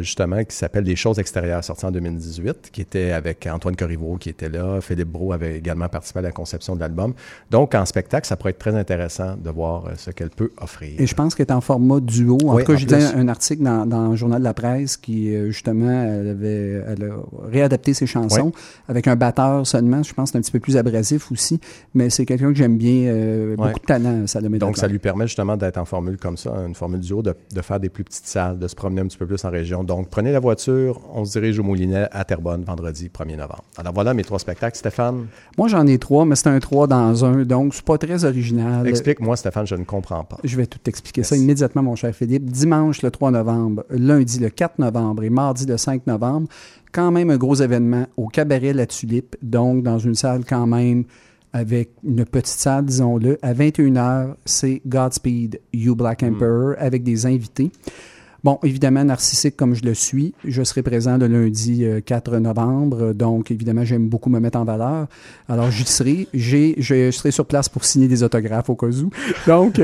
justement, qui s'appelle « Des choses extérieures », sorti en 2018, qui était avec Antoine Corriveau, qui était là. Philippe Brault avait également participé à la conception de l'album. Donc, en spectacle, ça pourrait être très intéressant de voir ce qu'elle peut offrir. Et je pense qu'elle est en format duo. En tout cas, j'ai lu un article dans le Journal de la presse qui, justement, elle a réadapté ses chansons avec un batteur seulement. Je pense que c'est un petit peu plus abrasif aussi, mais c'est quelqu'un que j'aime bien. Beaucoup de talent, Salomé. Donc, ça lui permet justement d'être en formule comme ça, une formule duo, de faire des plus petites salles, de se promener un petit peu plus en région. Donc, prenez la voiture, on se dirige au Moulinet à Terrebonne, vendredi 1er novembre. Alors, voilà mes 3 spectacles. Stéphane? Moi, j'en ai 3, mais c'est un 3 dans 1, donc c'est pas très original. Explique-moi, Stéphane, je ne comprends pas. Je vais tout t'expliquer ça immédiatement, mon cher Philippe. Dimanche, le 3 novembre, lundi, le 4 novembre et mardi, le 5 novembre, quand même un gros événement au Cabaret La Tulipe, donc dans une salle quand même avec une petite salle, disons-le. À 21h, c'est Godspeed, You Black Emperor, avec des invités. Bon, évidemment, narcissique comme je le suis, je serai présent le lundi 4 novembre, donc évidemment, j'aime beaucoup me mettre en valeur. Alors, j'y serai, je serai sur place pour signer des autographes au cas où. Donc,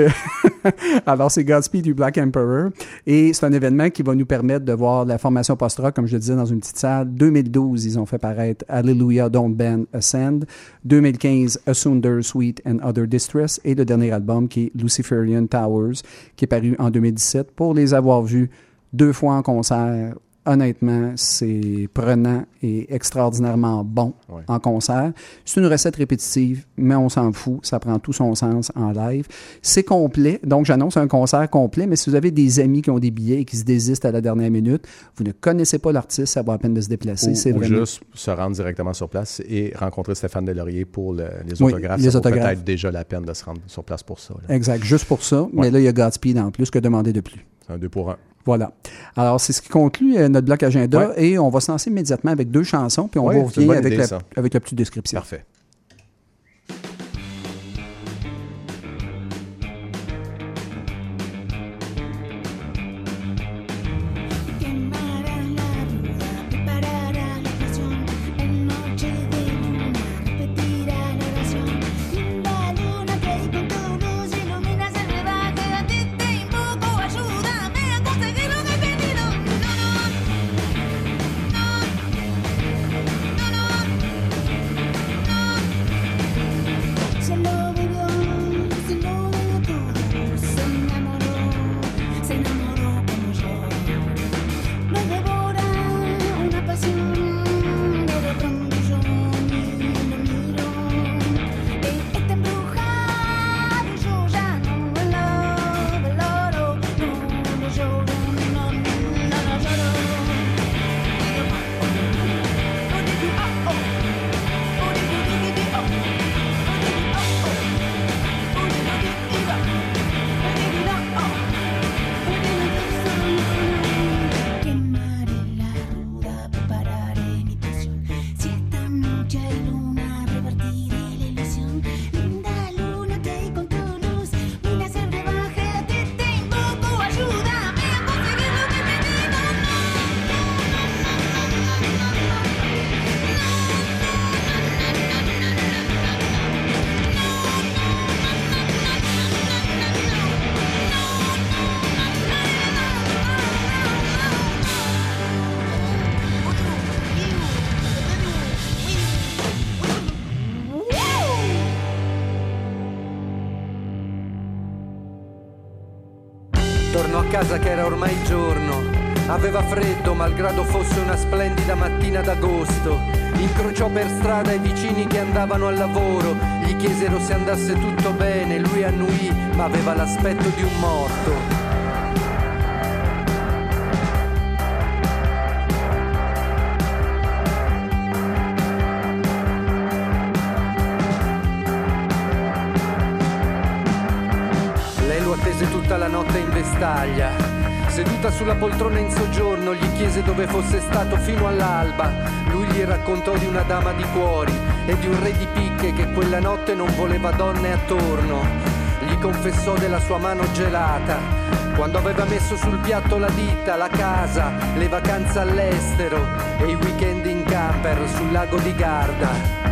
alors c'est Godspeed du Black Emperor, et c'est un événement qui va nous permettre de voir la formation post-rock, comme je le disais, dans une petite salle. 2012, ils ont fait paraître Hallelujah, Don't Bend, Ascend. 2015, Asunder, Sweet and Other Distress, et le dernier album qui est Luciferian Towers, qui est paru en 2017, pour les avoir vus 2 fois en concert. Honnêtement, c'est prenant et extraordinairement bon en concert. C'est une recette répétitive, mais on s'en fout. Ça prend tout son sens en live. C'est complet. Donc, j'annonce un concert complet, mais si vous avez des amis qui ont des billets et qui se désistent à la dernière minute, vous ne connaissez pas l'artiste, ça vaut la peine de se déplacer. Ou vraiment... juste se rendre directement sur place et rencontrer Stéphane Deslauriers pour les autographes. Ça vaut peut-être déjà la peine de se rendre sur place pour ça. Là. Exact, juste pour ça. Ouais. Mais là, il y a Godspeed en plus. Que demander de plus? C'est un 2 pour 1. Voilà. Alors, c'est ce qui conclut notre bloc agenda et on va se lancer immédiatement avec 2 chansons, puis on va revenir avec la petite description. Parfait. Tornò a casa che era ormai giorno. Aveva freddo malgrado fosse una splendida mattina d'agosto. Incrociò per strada i vicini che andavano al lavoro. Gli chiesero se andasse tutto bene. Lui annuì, ma aveva l'aspetto di un morto. La notte in vestaglia, seduta sulla poltrona in soggiorno, gli chiese dove fosse stato fino all'alba. Lui gli raccontò di una dama di cuori e di un re di picche che quella notte non voleva donne attorno. Gli confessò della sua mano gelata, quando aveva messo sul piatto la ditta, la casa, le vacanze all'estero e i weekend in camper sul lago di Garda.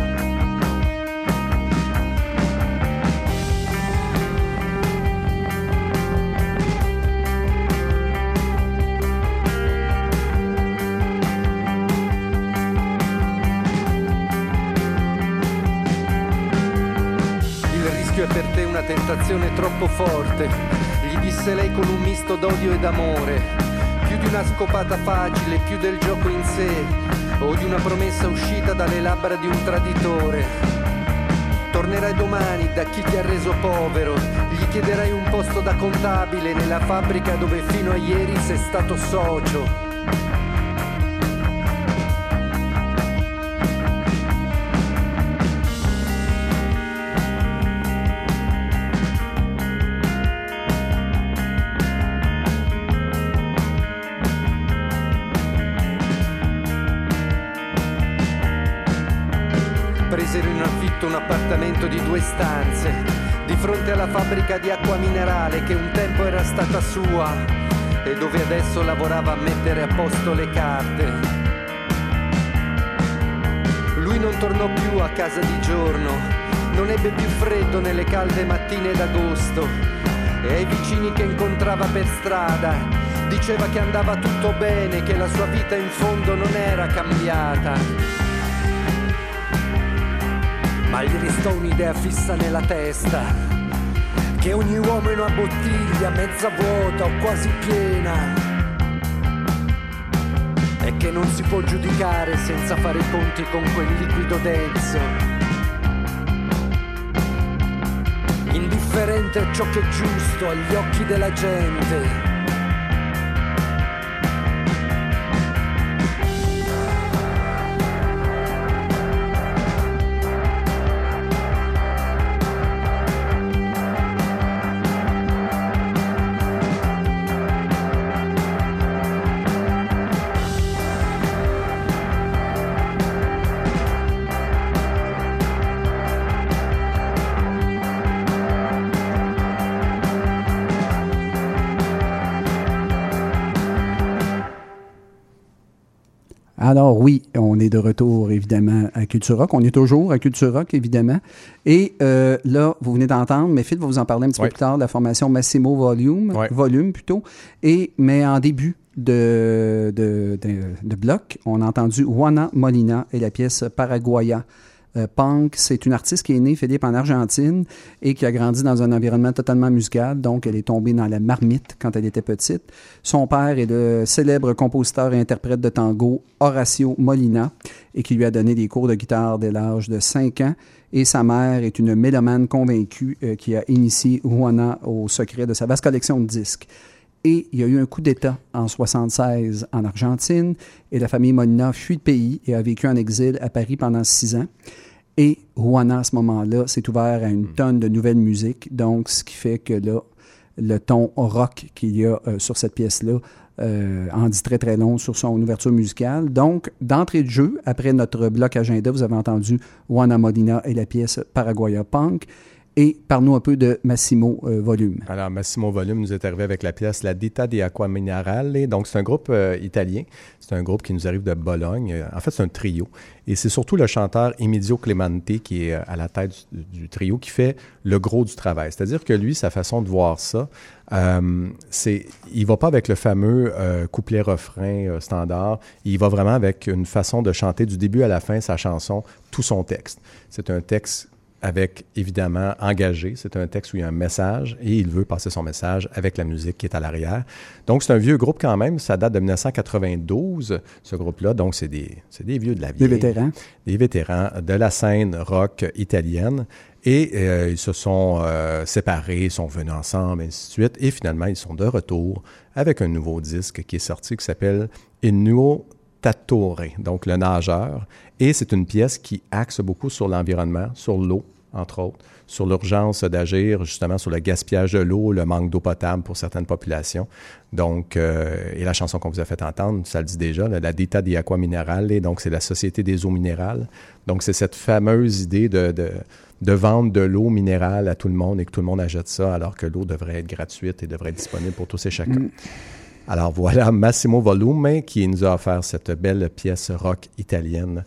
Per te una tentazione troppo forte, gli disse lei con un misto d'odio ed amore, più di una scopata facile, più del gioco in sé, o di una promessa uscita dalle labbra di un traditore. Tornerai domani da chi ti ha reso povero, gli chiederai un posto da contabile nella fabbrica dove fino a ieri sei stato socio. Un appartamento di 2 stanze di fronte alla fabbrica di acqua minerale che un tempo era stata sua e dove adesso lavorava a mettere a posto le carte. Lui non tornò più a casa di giorno, non ebbe più freddo nelle calde mattine d'agosto e ai vicini che incontrava per strada diceva che andava tutto bene, che la sua vita in fondo non era cambiata. Ma gli restò un'idea fissa nella testa, che ogni uomo è una bottiglia mezza vuota o quasi piena, e che non si può giudicare senza fare i conti con quel liquido denso. Indifferente a ciò che è giusto agli occhi della gente. Alors oui, on est de retour évidemment à Culture Rock. On est toujours à Culture Rock évidemment. Et là, vous venez d'entendre, mais Phil va vous en parler un petit peu plus tard, la formation Massimo Volume, mais en début de bloc, on a entendu Juana Molina et la pièce Paraguaya. Punk, c'est une artiste qui est née, Philippe, en Argentine et qui a grandi dans un environnement totalement musical, donc elle est tombée dans la marmite quand elle était petite. Son père est le célèbre compositeur et interprète de tango Horacio Molina et qui lui a donné des cours de guitare dès l'âge de 5 ans. Et sa mère est une mélomane convaincue qui a initié Juana au secret de sa vaste collection de disques. Et il y a eu un coup d'État en 1976 en Argentine et la famille Molina fuit le pays et a vécu en exil à Paris pendant 6 ans. Et Juana, à ce moment-là, s'est ouvert à une tonne de nouvelles musiques. Donc, ce qui fait que là, le ton rock qu'il y a sur cette pièce-là en dit très, très long sur son ouverture musicale. Donc, d'entrée de jeu, après notre bloc agenda, vous avez entendu Juana Molina et la pièce Paraguaya Punk. Et parlons un peu de Massimo Volume. Alors, Massimo Volume nous est arrivé avec la pièce La Ditta di Acqua Minerale. Donc, c'est un groupe italien. C'est un groupe qui nous arrive de Bologne. En fait, c'est un trio. Et c'est surtout le chanteur Emilio Clemente qui est à la tête du trio qui fait le gros du travail. C'est-à-dire que lui, sa façon de voir ça, il va pas avec le fameux couplet-refrain standard. Il va vraiment avec une façon de chanter du début à la fin sa chanson, tout son texte. C'est un texte avec, évidemment, engagé. C'est un texte où il y a un message et il veut passer son message avec la musique qui est à l'arrière. Donc, c'est un vieux groupe quand même. Ça date de 1992, ce groupe-là. Donc, c'est des vieux de la vieille. Des vétérans. Des vétérans de la scène rock italienne. Et ils se sont séparés, sont venus ensemble, et ainsi de suite. Et finalement, ils sont de retour avec un nouveau disque qui est sorti, qui s'appelle « Il Nuoto Tatore », donc « Le Nageur ». Et c'est une pièce qui axe beaucoup sur l'environnement, sur l'eau, entre autres, sur l'urgence d'agir, justement, sur le gaspillage de l'eau, le manque d'eau potable pour certaines populations. Donc, et la chanson qu'on vous a fait entendre, ça le dit déjà, là, la Ditta di Acqua Minerale, donc c'est la Société des eaux minérales. Donc, c'est cette fameuse idée de vendre de l'eau minérale à tout le monde et que tout le monde achète ça, alors que l'eau devrait être gratuite et devrait être disponible pour tous et chacun. Alors voilà Massimo Volume qui nous a offert cette belle pièce rock italienne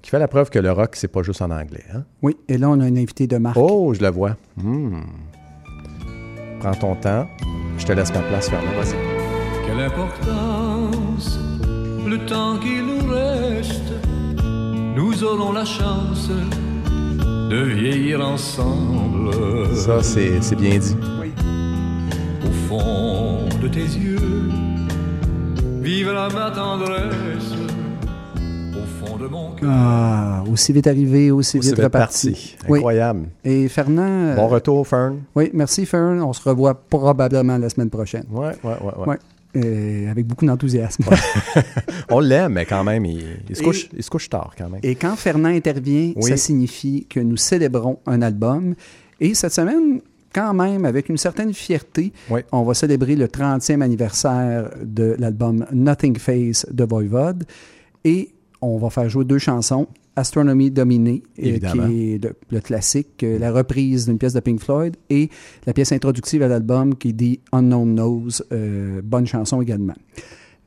qui fait la preuve que le rock, c'est pas juste en anglais. Hein? Oui, et là, on a un invité de marque. Oh, je le vois. Prends ton temps. Je te laisse ma place, Fernand. Vas-y. Quelle importance, le temps qu'il nous reste, nous aurons la chance de vieillir ensemble. Ça, c'est bien dit. Oui. Au fond de tes yeux, vive la ma tendresse, au fond de mon cœur. Ah, aussi vite arrivé, aussi vite reparti. Incroyable. Oui. Et Fernand... Bon retour, Fern. Oui, merci, Fern. On se revoit probablement la semaine prochaine. Oui. Et avec beaucoup d'enthousiasme. Ouais. On l'aime, mais quand même, il se couche tard quand même. Et quand Fernand intervient, ça signifie que nous célébrons un album. Et cette semaine... Quand même, avec une certaine fierté, on va célébrer le 30e anniversaire de l'album Nothing Face de Voivod et on va faire jouer deux chansons, Astronomy Dominée, qui est le classique, la reprise d'une pièce de Pink Floyd et la pièce introductive à l'album qui dit Unknown Knows, bonne chanson également.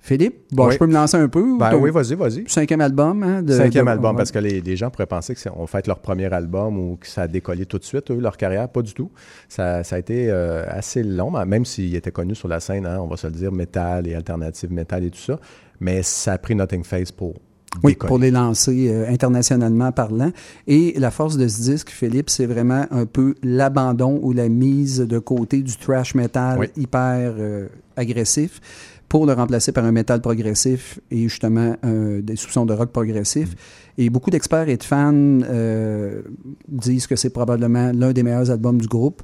Philippe, je peux me lancer un peu? Ben oui, vas-y. Cinquième album. Hein, album, parce que les gens pourraient penser qu'on fête leur premier album ou que ça a décollé tout de suite, leur carrière. Pas du tout. Ça a été assez long, même s'il était connu sur la scène, hein, on va se le dire, métal et alternative métal et tout ça. Mais ça a pris Nothing Face pour... Oui, pour les lancer internationalement parlant. Et la force de ce disque, Philippe, c'est vraiment un peu l'abandon ou la mise de côté du thrash metal hyper agressif pour le remplacer par un métal progressif et justement des soupçons de rock progressif. Et beaucoup d'experts et de fans disent que c'est probablement l'un des meilleurs albums du groupe.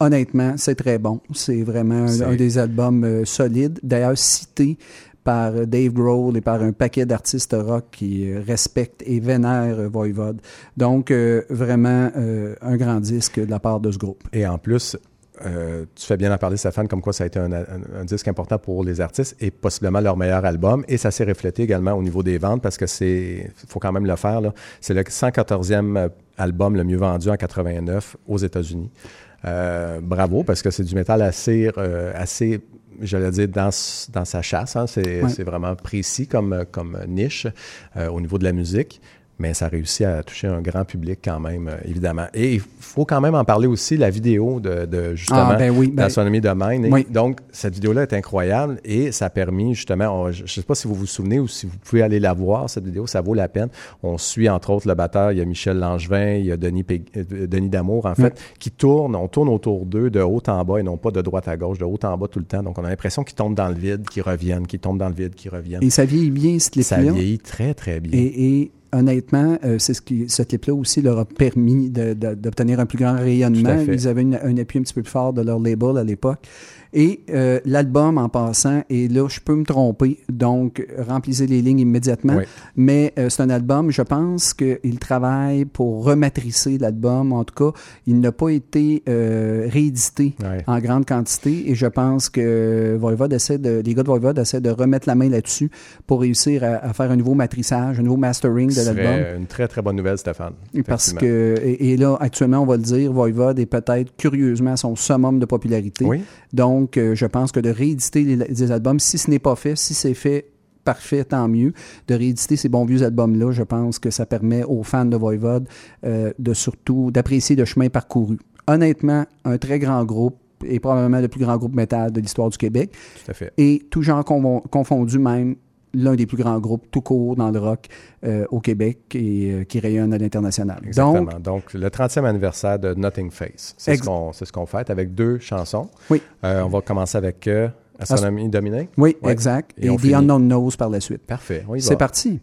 Honnêtement, c'est très bon. C'est vraiment un des albums solides. D'ailleurs, cité par Dave Grohl et par un paquet d'artistes rock qui respectent et vénèrent Voivod. Donc, vraiment, un grand disque de la part de ce groupe. Et en plus, tu fais bien en parler, Stéphane, comme quoi ça a été un disque important pour les artistes et possiblement leur meilleur album. Et ça s'est reflété également au niveau des ventes parce que faut quand même le faire, là. C'est le 114e album le mieux vendu en 89 aux États-Unis. Bravo, parce que c'est du métal assez j'allais dire, dans sa chasse. Hein, c'est vraiment précis comme niche au niveau de la musique, mais ça réussit à toucher un grand public quand même, évidemment. Et il faut quand même en parler aussi, la vidéo de justement d'Astronomy Domain. Donc, cette vidéo-là est incroyable et ça a permis justement, je ne sais pas si vous vous souvenez ou si vous pouvez aller la voir, cette vidéo, ça vaut la peine. On suit entre autres le batteur, il y a Michel Langevin, il y a Denis D'Amour en fait, qui tourne, on tourne autour d'eux de haut en bas et non pas de droite à gauche, de haut en bas tout le temps. Donc, on a l'impression qu'ils tombent dans le vide, qu'ils reviennent, qu'ils tombent dans le vide, qu'ils reviennent. Et ça vieillit bien, ce clip-là. Ça vieillit très, très bien. Et honnêtement, c'est ce clip-là aussi leur a permis d'obtenir un plus grand rayonnement. Ils avaient un appui un petit peu plus fort de leur label à l'époque. Et l'album, en passant, et là, je peux me tromper, donc remplissez les lignes immédiatement, mais c'est un album, je pense qu'il travaille pour rematricer l'album. En tout cas, il n'a pas été réédité en grande quantité et je pense que les gars de Voivod essaient de remettre la main là-dessus pour réussir à faire un nouveau matrissage, un nouveau mastering de l'album. C'est une très, très bonne nouvelle, Stéphane. Parce que, et là, actuellement, on va le dire, Voivod est peut-être, curieusement, à son summum de popularité. Oui. Donc, je pense que de rééditer les albums, si ce n'est pas fait, si c'est fait, parfait, tant mieux. De rééditer ces bons vieux albums-là, je pense que ça permet aux fans de Voivod d'apprécier le chemin parcouru. Honnêtement, un très grand groupe et probablement le plus grand groupe métal de l'histoire du Québec. Tout à fait. Et tout genre confondu même. l'un des plus grands groupes tout court dans le rock au Québec et qui rayonne à l'international. Exactement. Donc, le 30e anniversaire de Nothing Face. C'est ce qu'on fête avec deux chansons. Oui. On va commencer avec Astronomie Dominée. Oui, ouais. Exact. Et The Unknown Knows par la suite. Parfait. On y va. C'est parti.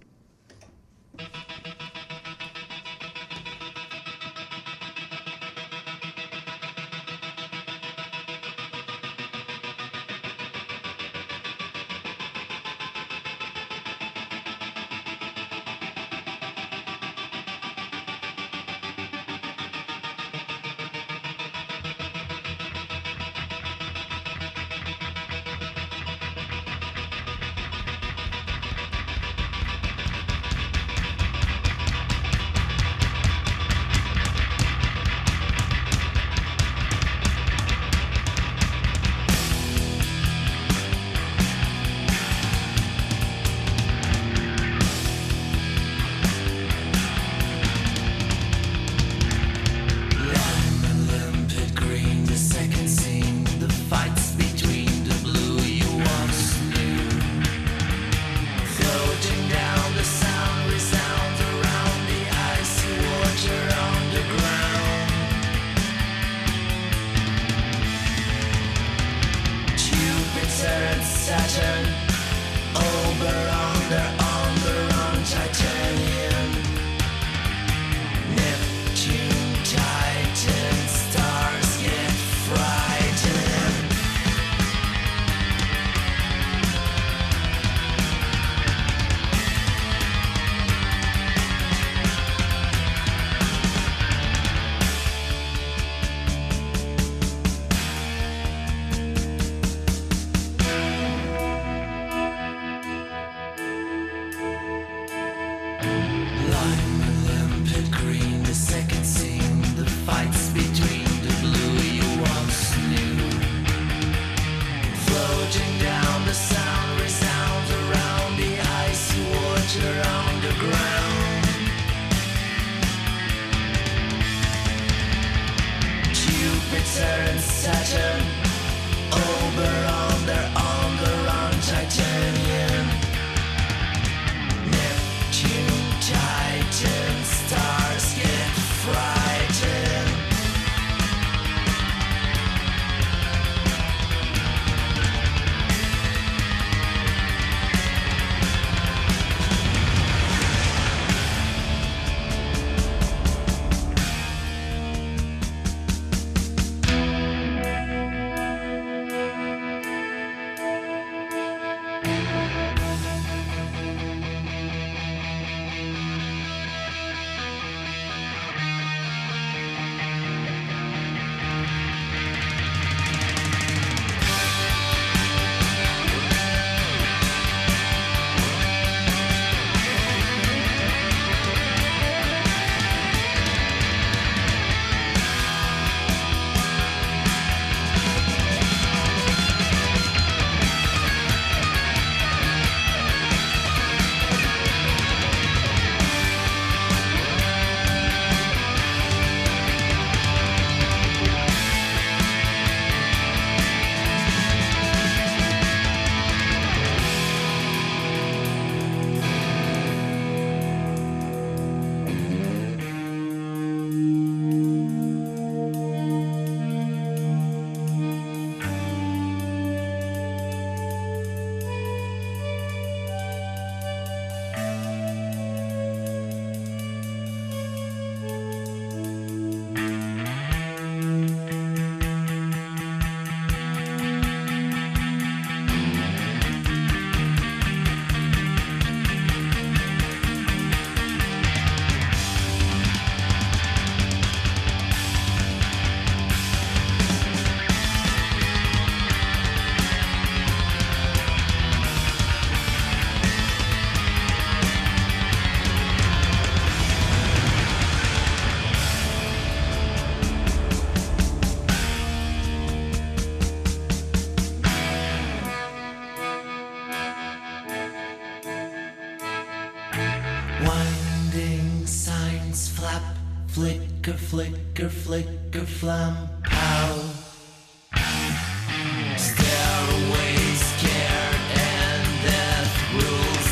Stare away, scared, and death rules.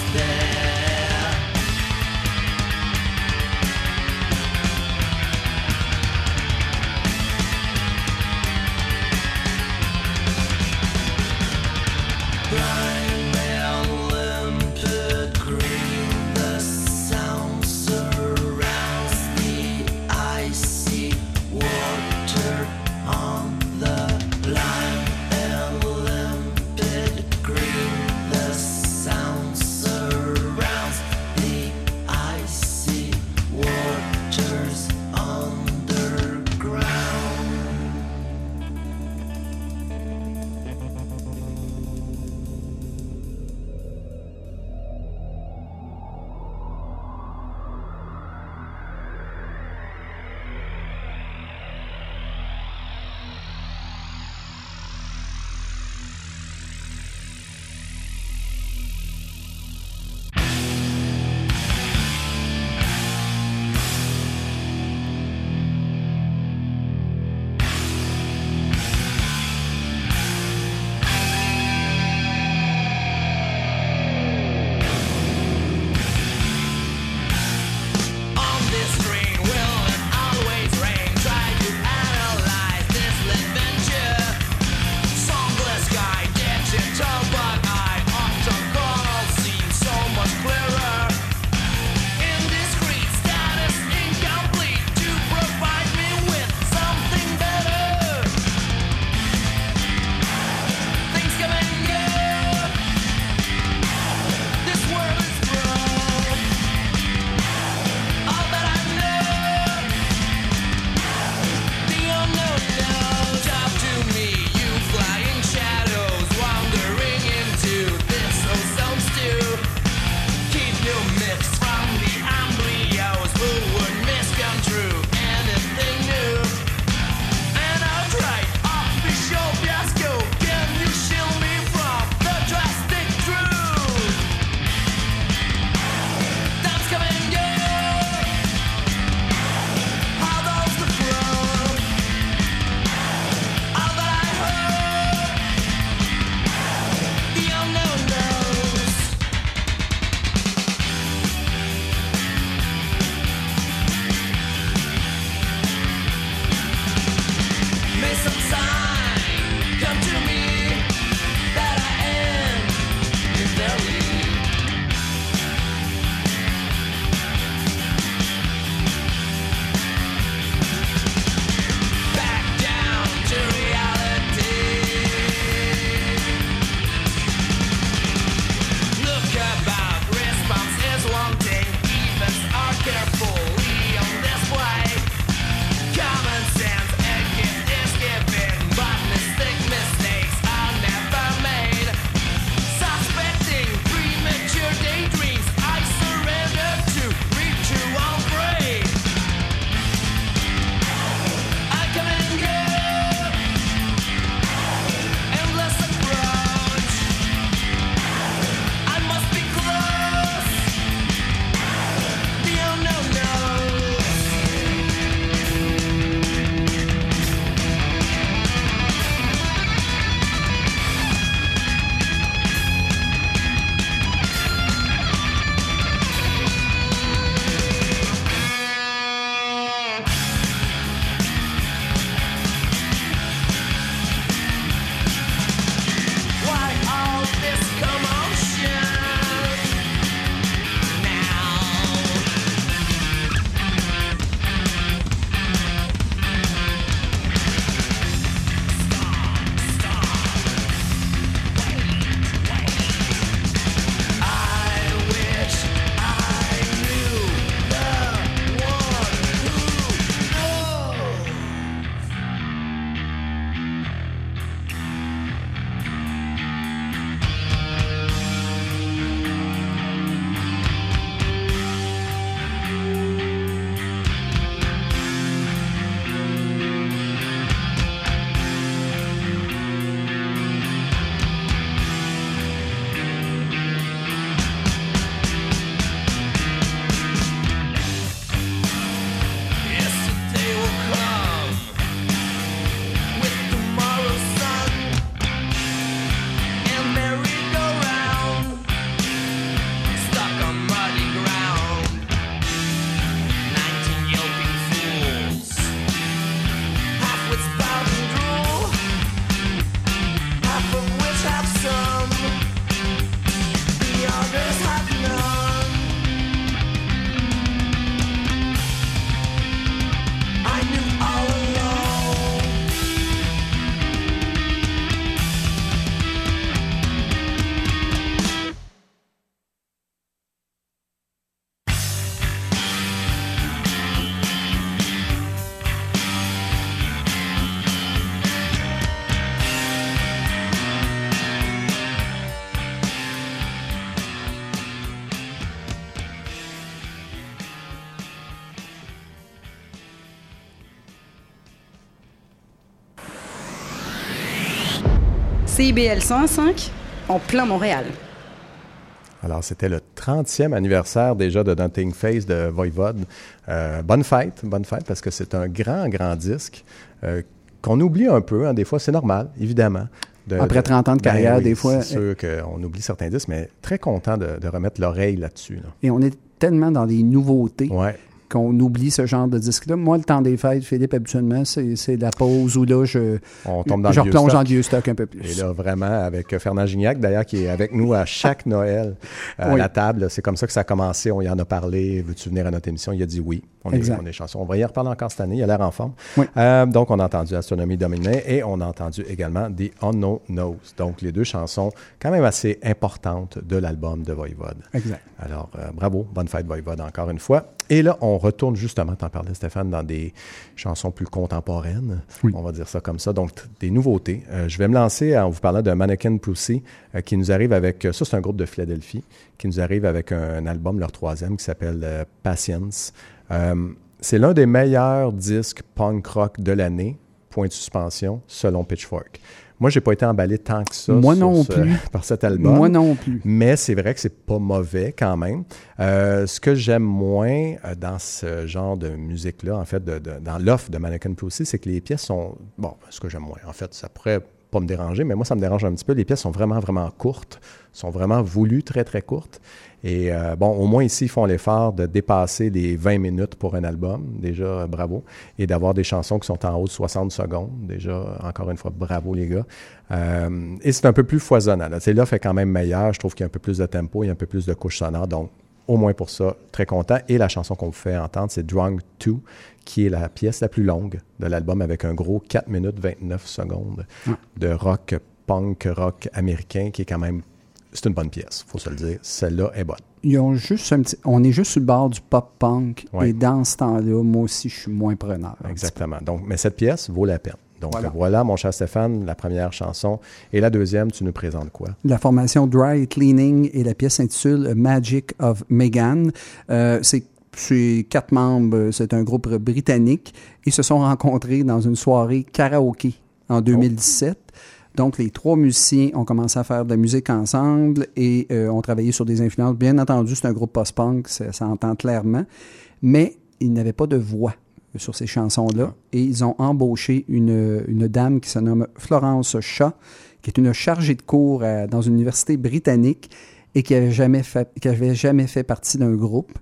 CIBL 105, en plein Montréal. Alors, c'était le 30e anniversaire déjà de Nothing Face de Voivod. Bonne fête, parce que c'est un grand disque qu'on oublie un peu. Hein, des fois, c'est normal, évidemment. Après 30 ans de carrière, oui, des fois... C'est sûr qu'on oublie certains disques, mais très content de remettre l'oreille là-dessus. Là. Et on est tellement dans des nouveautés... Ouais. Qu'on oublie ce genre de disque-là. Moi, le temps des fêtes, Philippe, habituellement, c'est la pause où là, je replonge dans le vieux stock un peu plus. Et là, vraiment, avec Fernand Gignac, d'ailleurs, qui est avec nous à chaque Noël à oui. la table. C'est comme ça que ça a commencé. On y en a parlé. Veux-tu venir à notre émission? Il a dit oui. On est chanceux. On va y reparler encore cette année. Il a l'air en forme. Oui. Donc, on a entendu Astronomie Dominée et on a entendu également The Unknown Knows. Donc, les deux chansons quand même assez importantes de l'album de Voivod. Exact. Alors, bravo. Bonne fête, Voivod, encore une fois. Et là, on retourne justement, t'en parlais Stéphane, dans des chansons plus contemporaines, oui. on va dire ça comme ça, donc des nouveautés. Je vais me lancer en vous parlant de Mannequin Pussy qui nous arrive avec, ça c'est un groupe de Philadelphie, qui nous arrive avec un album, leur troisième, qui s'appelle Patience. C'est l'un des meilleurs disques punk rock de l'année, point de suspension, selon Pitchfork. Moi, j'ai pas été emballé tant que ça par cet album. Moi non plus. Mais c'est vrai que c'est pas mauvais quand même. Ce que j'aime moins dans ce genre de musique-là, en fait, dans l'offre de Mannequin Pussy, c'est que les pièces sont... Bon, ce que j'aime moins, en fait, ça pourrait pas me déranger, mais moi, ça me dérange un petit peu. Les pièces sont vraiment, vraiment courtes, sont vraiment voulues très, très courtes. Et bon, au moins ici, ils font l'effort de dépasser les 20 minutes pour un album. Déjà, bravo. Et d'avoir des chansons qui sont en haut de 60 secondes. Déjà, encore une fois, bravo les gars. Et c'est un peu plus foisonnant. Là, l'offre est quand même meilleure. Je trouve qu'il y a un peu plus de tempo, il y a un peu plus de couches sonores. Donc, au moins pour ça, très content. Et la chanson qu'on vous fait entendre, c'est « Drunk 2 », qui est la pièce la plus longue de l'album avec un gros 4 minutes 29 secondes de rock, punk, rock américain qui est quand même... C'est une bonne pièce, il faut se le dire. Celle-là est bonne. Ils ont juste on est juste sur le bord du pop-punk. Ouais. Et dans ce temps-là, moi aussi, je suis moins preneur. Exactement. Donc, mais cette pièce vaut la peine. Donc voilà, mon cher Stéphane, la première chanson. Et la deuxième, tu nous présentes quoi? La formation Dry Cleaning et la pièce s'intitule « Magic of Megan ». C'est quatre membres, c'est un groupe britannique. Ils se sont rencontrés dans une soirée karaoké en 2017. Oh. Donc, les trois musiciens ont commencé à faire de la musique ensemble et ont travaillé sur des influences. Bien entendu, c'est un groupe post-punk, ça entend clairement, mais ils n'avaient pas de voix sur ces chansons-là. Et ils ont embauché une dame qui se nomme Florence Shaw, qui est une chargée de cours dans une université britannique et qui n'avait jamais fait partie d'un groupe.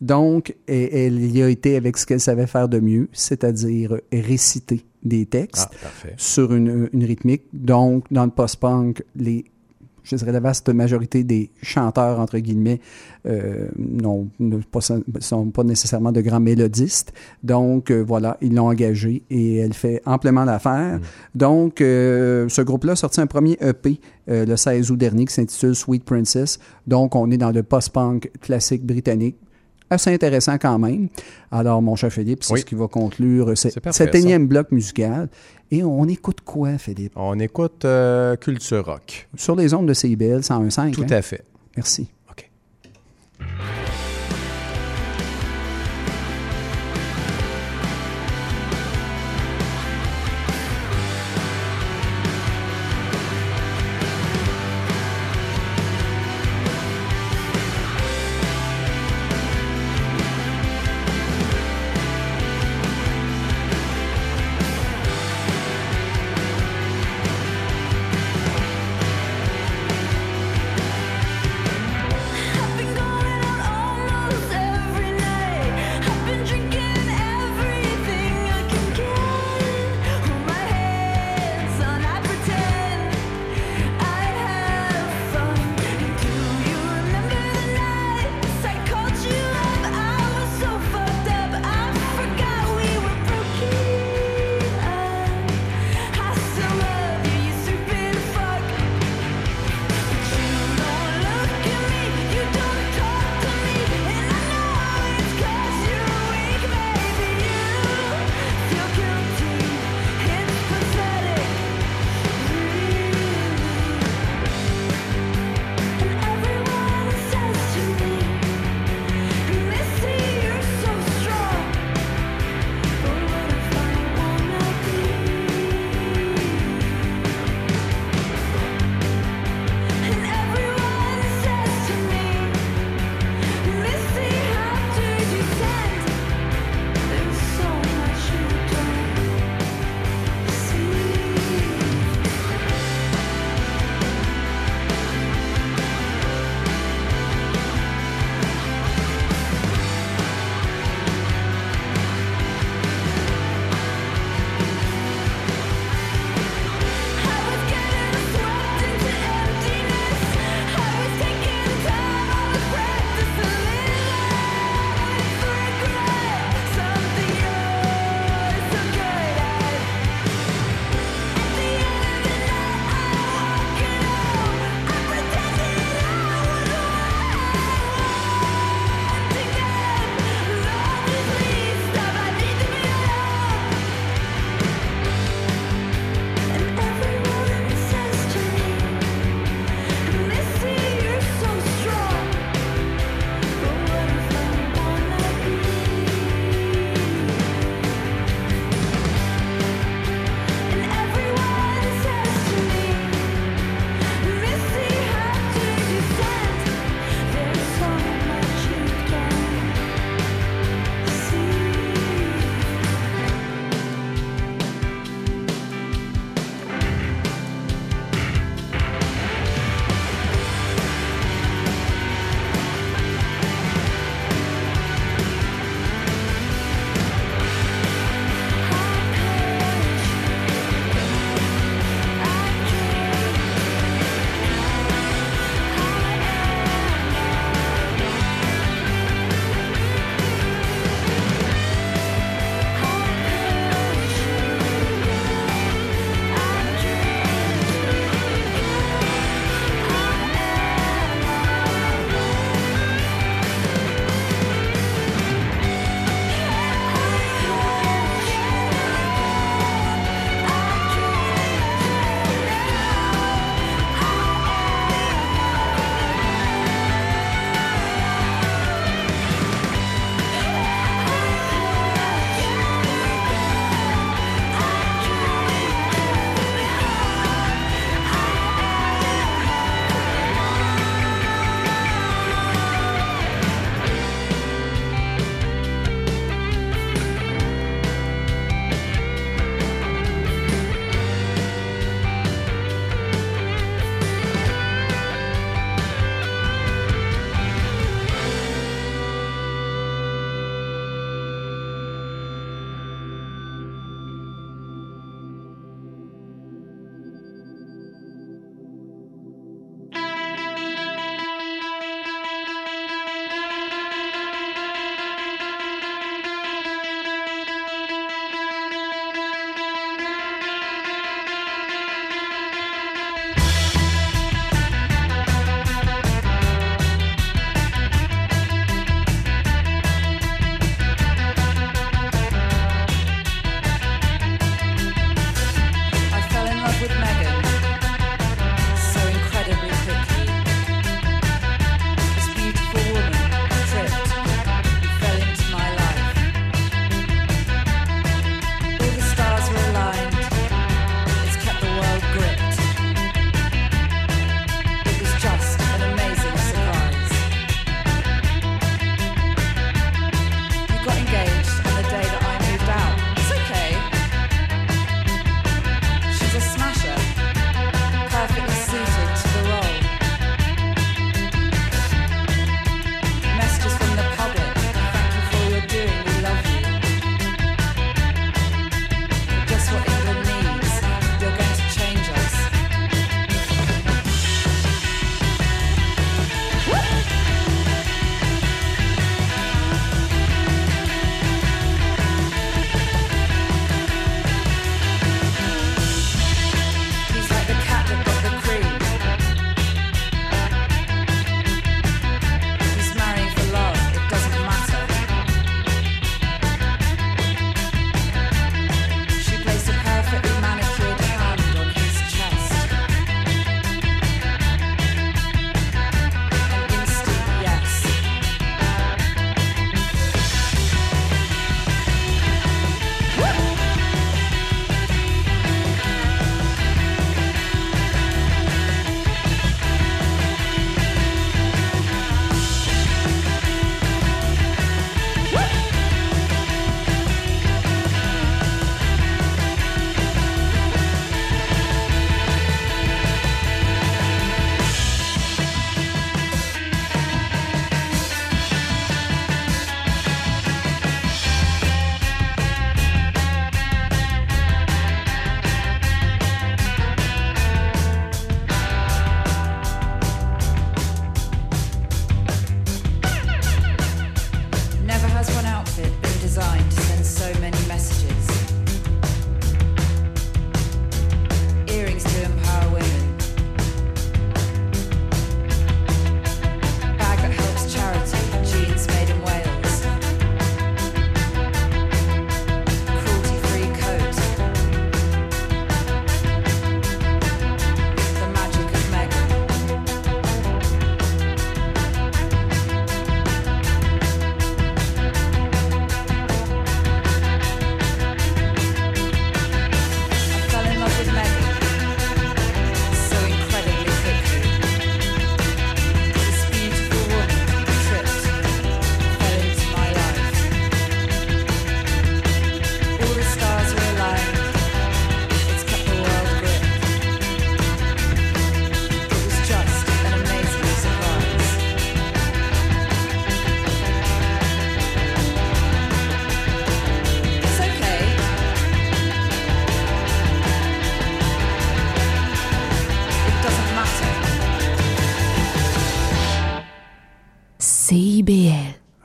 Donc, elle y a été avec ce qu'elle savait faire de mieux, c'est-à-dire réciter des textes sur une rythmique. Donc, dans le post-punk, je dirais la vaste majorité des chanteurs, entre guillemets, ne sont pas nécessairement de grands mélodistes. Donc, voilà, ils l'ont engagée et elle fait amplement l'affaire. Donc, ce groupe-là a sorti un premier EP le 16 août dernier qui s'intitule « Sweet Princess ». Donc, on est dans le post-punk classique britannique. Assez intéressant quand même. Alors, mon cher Philippe, c'est ce qui va conclure cet énième bloc musical. Et on écoute quoi, Philippe? On écoute Culture Rock. Sur les ondes de CIBL 101.5. Tout à fait. Merci. OK.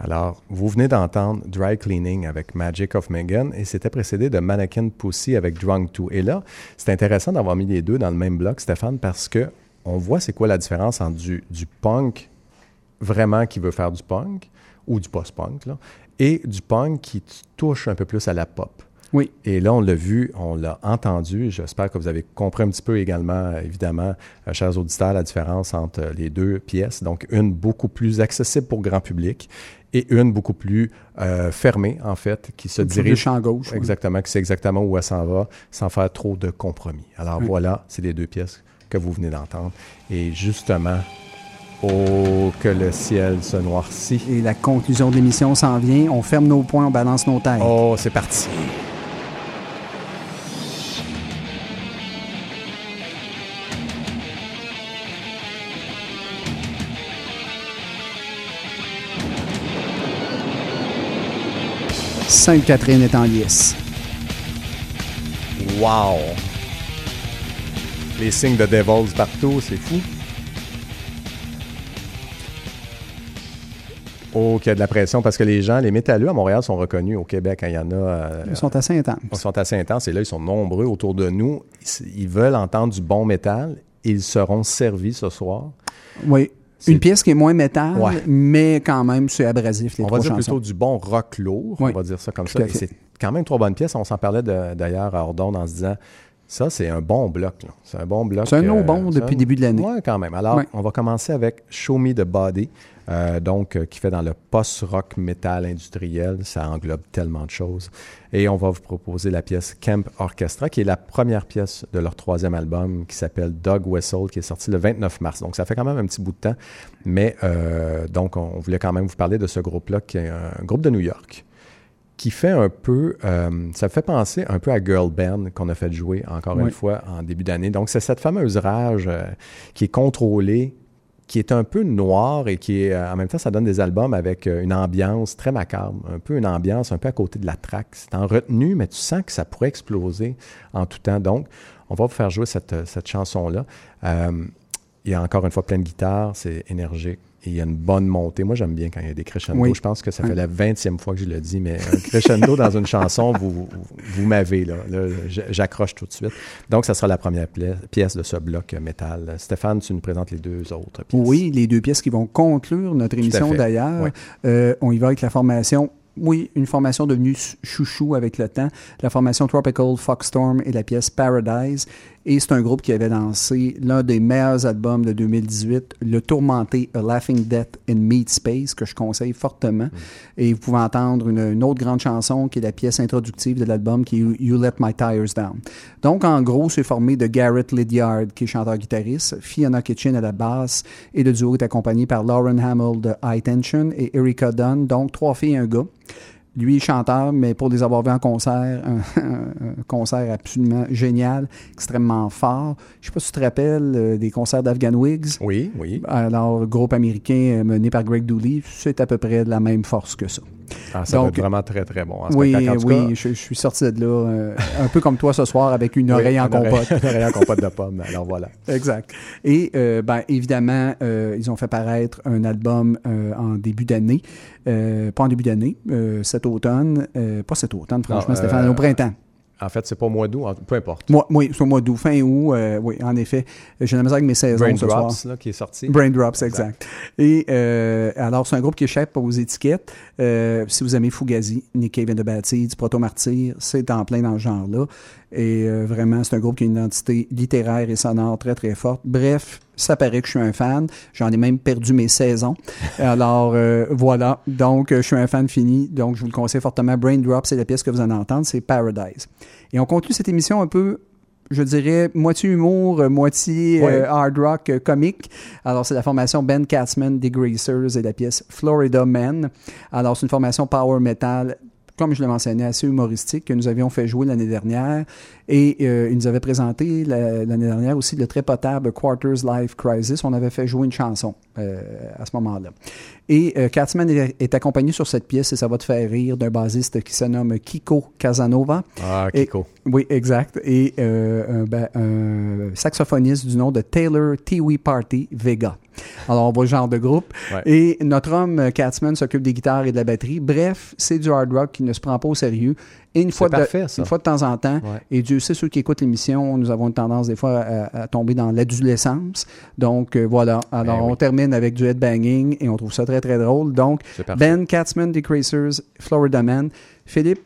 Alors, vous venez d'entendre Dry Cleaning avec Magic of Megan et c'était précédé de Mannequin Pussy avec Drunk 2. Et là, c'est intéressant d'avoir mis les deux dans le même bloc, Stéphane, parce que on voit c'est quoi la différence entre du punk vraiment qui veut faire du punk ou du post-punk là, et du punk qui touche un peu plus à la pop. Oui. Et là, on l'a vu, on l'a entendu. J'espère que vous avez compris un petit peu également, évidemment, chers auditeurs, la différence entre les deux pièces. Donc, une beaucoup plus accessible pour grand public et une beaucoup plus fermée, en fait, qui se dirige… Sur le champ gauche. Exactement, oui. Qui sait exactement où elle s'en va, sans faire trop de compromis. Alors oui. Voilà, c'est les deux pièces que vous venez d'entendre. Et justement… Oh, que le ciel se noircit. Et la conclusion de l'émission s'en vient. On ferme nos poings, on balance nos têtes. Oh, c'est parti. Sainte-Catherine est en liesse. Wow! Les signes de Devils partout, c'est fou. Oh, qu'il y a de la pression, parce que les gens, les métalleux à Montréal sont reconnus. Au Québec, il y en a… ils sont assez intenses. Ils sont assez intenses et là, ils sont nombreux autour de nous. Ils veulent entendre du bon métal. Ils seront servis ce soir. Oui. C'est... Une pièce qui est moins métal, ouais. Mais quand même, c'est abrasif, les trois chansons. On va dire plutôt du bon rock lourd, oui. On va dire ça comme ça. Et c'est quand même trois bonnes pièces. On s'en parlait d'ailleurs à Ordon en se disant… Ça, c'est un bon bloc. Là. C'est un bon bloc. C'est un nom bon depuis le début de l'année. Oui, quand même. Alors, ouais. On va commencer avec Show Me the Body, qui fait dans le post-rock métal industriel. Ça englobe tellement de choses. Et on va vous proposer la pièce Camp Orchestra, qui est la première pièce de leur troisième album, qui s'appelle Dog Whistle, qui est sorti le 29 mars. Donc, ça fait quand même un petit bout de temps. Mais donc, on voulait quand même vous parler de ce groupe-là, qui est un groupe de New York. Qui fait un peu, ça fait penser un peu à Girl Band qu'on a fait jouer encore oui. Une fois en début d'année. Donc, c'est cette fameuse rage qui est contrôlée, qui est un peu noire et qui est, en même temps, ça donne des albums avec une ambiance très macabre, un peu une ambiance un peu à côté de la track. C'est en retenue, mais tu sens que ça pourrait exploser en tout temps. Donc, on va vous faire jouer cette chanson-là. Il y a encore une fois plein de guitares, c'est énergique. Et il y a une bonne montée. Moi, j'aime bien quand il y a des crescendos. Oui. Je pense que ça fait la 20e fois que je le dis, mais un crescendo dans une chanson, vous m'avez, là. J'accroche tout de suite. Donc, ça sera la première pièce de ce bloc métal. Stéphane, tu nous présentes les deux autres pièces. Oui, les deux pièces qui vont conclure notre émission, d'ailleurs. Oui. On y va avec la formation... Oui, une formation devenue chouchou avec le temps. La formation Tropical Fuck Storm et la pièce Paradise. Et c'est un groupe qui avait lancé l'un des meilleurs albums de 2018, le tourmenté A Laughing Death in Meat Space, que je conseille fortement. Et vous pouvez entendre une autre grande chanson qui est la pièce introductive de l'album qui est You Let My Tires Down. Donc, en gros, c'est formé de Garrett Lydiard, qui est chanteur-guitariste, Fiona Kitchen à la basse, et le duo est accompagné par Lauren Hamill de High Tension et Erica Dunn, donc trois filles et un gars. Lui est chanteur, mais pour les avoir vus en concert, un concert absolument génial, extrêmement fort. Je ne sais pas si tu te rappelles des concerts d'Afghan Wigs. Oui, oui. Alors, groupe américain mené par Greg Dooley, c'est à peu près de la même force que ça. Ah, ça va être vraiment très, très bon. En tout cas, je suis sorti de là un peu comme toi ce soir avec une oreille en compote. Une oreille en compote de pommes, alors voilà. Exact. Et évidemment, ils ont fait paraître un album en début d'année. Pas en début d'année, cet automne. Pas cet automne, franchement, Stéphane, au printemps. En fait, c'est pas au mois d'août, peu importe. Oui, c'est au mois d'août, fin août, oui, en effet. J'ai la misère avec mes saisons Brain ce Drops, soir. Là, qui est sorti. Brain Drops, exact. Et alors, c'est un groupe qui échappe aux étiquettes. Si vous aimez Fugazi, Nick Cave and the Bad Seeds, Proto Martyr, c'est en plein dans ce genre-là. Et vraiment, c'est un groupe qui a une identité littéraire et sonore très, très forte. Bref, ça paraît que je suis un fan. J'en ai même perdu mes saisons. Alors, voilà. Donc, je suis un fan fini. Donc, je vous le conseille fortement. Brain Drop, c'est la pièce que vous allez entendre. C'est Paradise. Et on conclut cette émission un peu, je dirais, moitié humour, moitié hard rock comique. Alors, c'est la formation Ben Katzman, des Greasers et la pièce Florida Man. Alors, c'est une formation power metal, comme je le mentionnais, assez humoristique, que nous avions fait jouer l'année dernière. Et ils nous avaient présenté l'année dernière aussi le très potable Quarters Life Crisis. On avait fait jouer une chanson à ce moment-là. Et Katzman est accompagné sur cette pièce, et ça va te faire rire, d'un bassiste qui se nomme Kiko Casanova. Ah, Kiko. Oui, exact. Et un saxophoniste du nom de Taylor Tiwi Party Vega. Alors, on voit le genre de groupe. Ouais. Et notre homme, Katzman, s'occupe des guitares et de la batterie. Bref, c'est du hard rock qui ne se prend pas au sérieux. Et une fois de temps en temps, ouais. Et Dieu sait, ceux qui écoutent l'émission, nous avons une tendance des fois à tomber dans l'adolescence. Donc, voilà. Alors, ben, on termine avec du headbanging et on trouve ça très, très drôle. Donc, Ben Katzman, The Cracers, Florida Man. Philippe,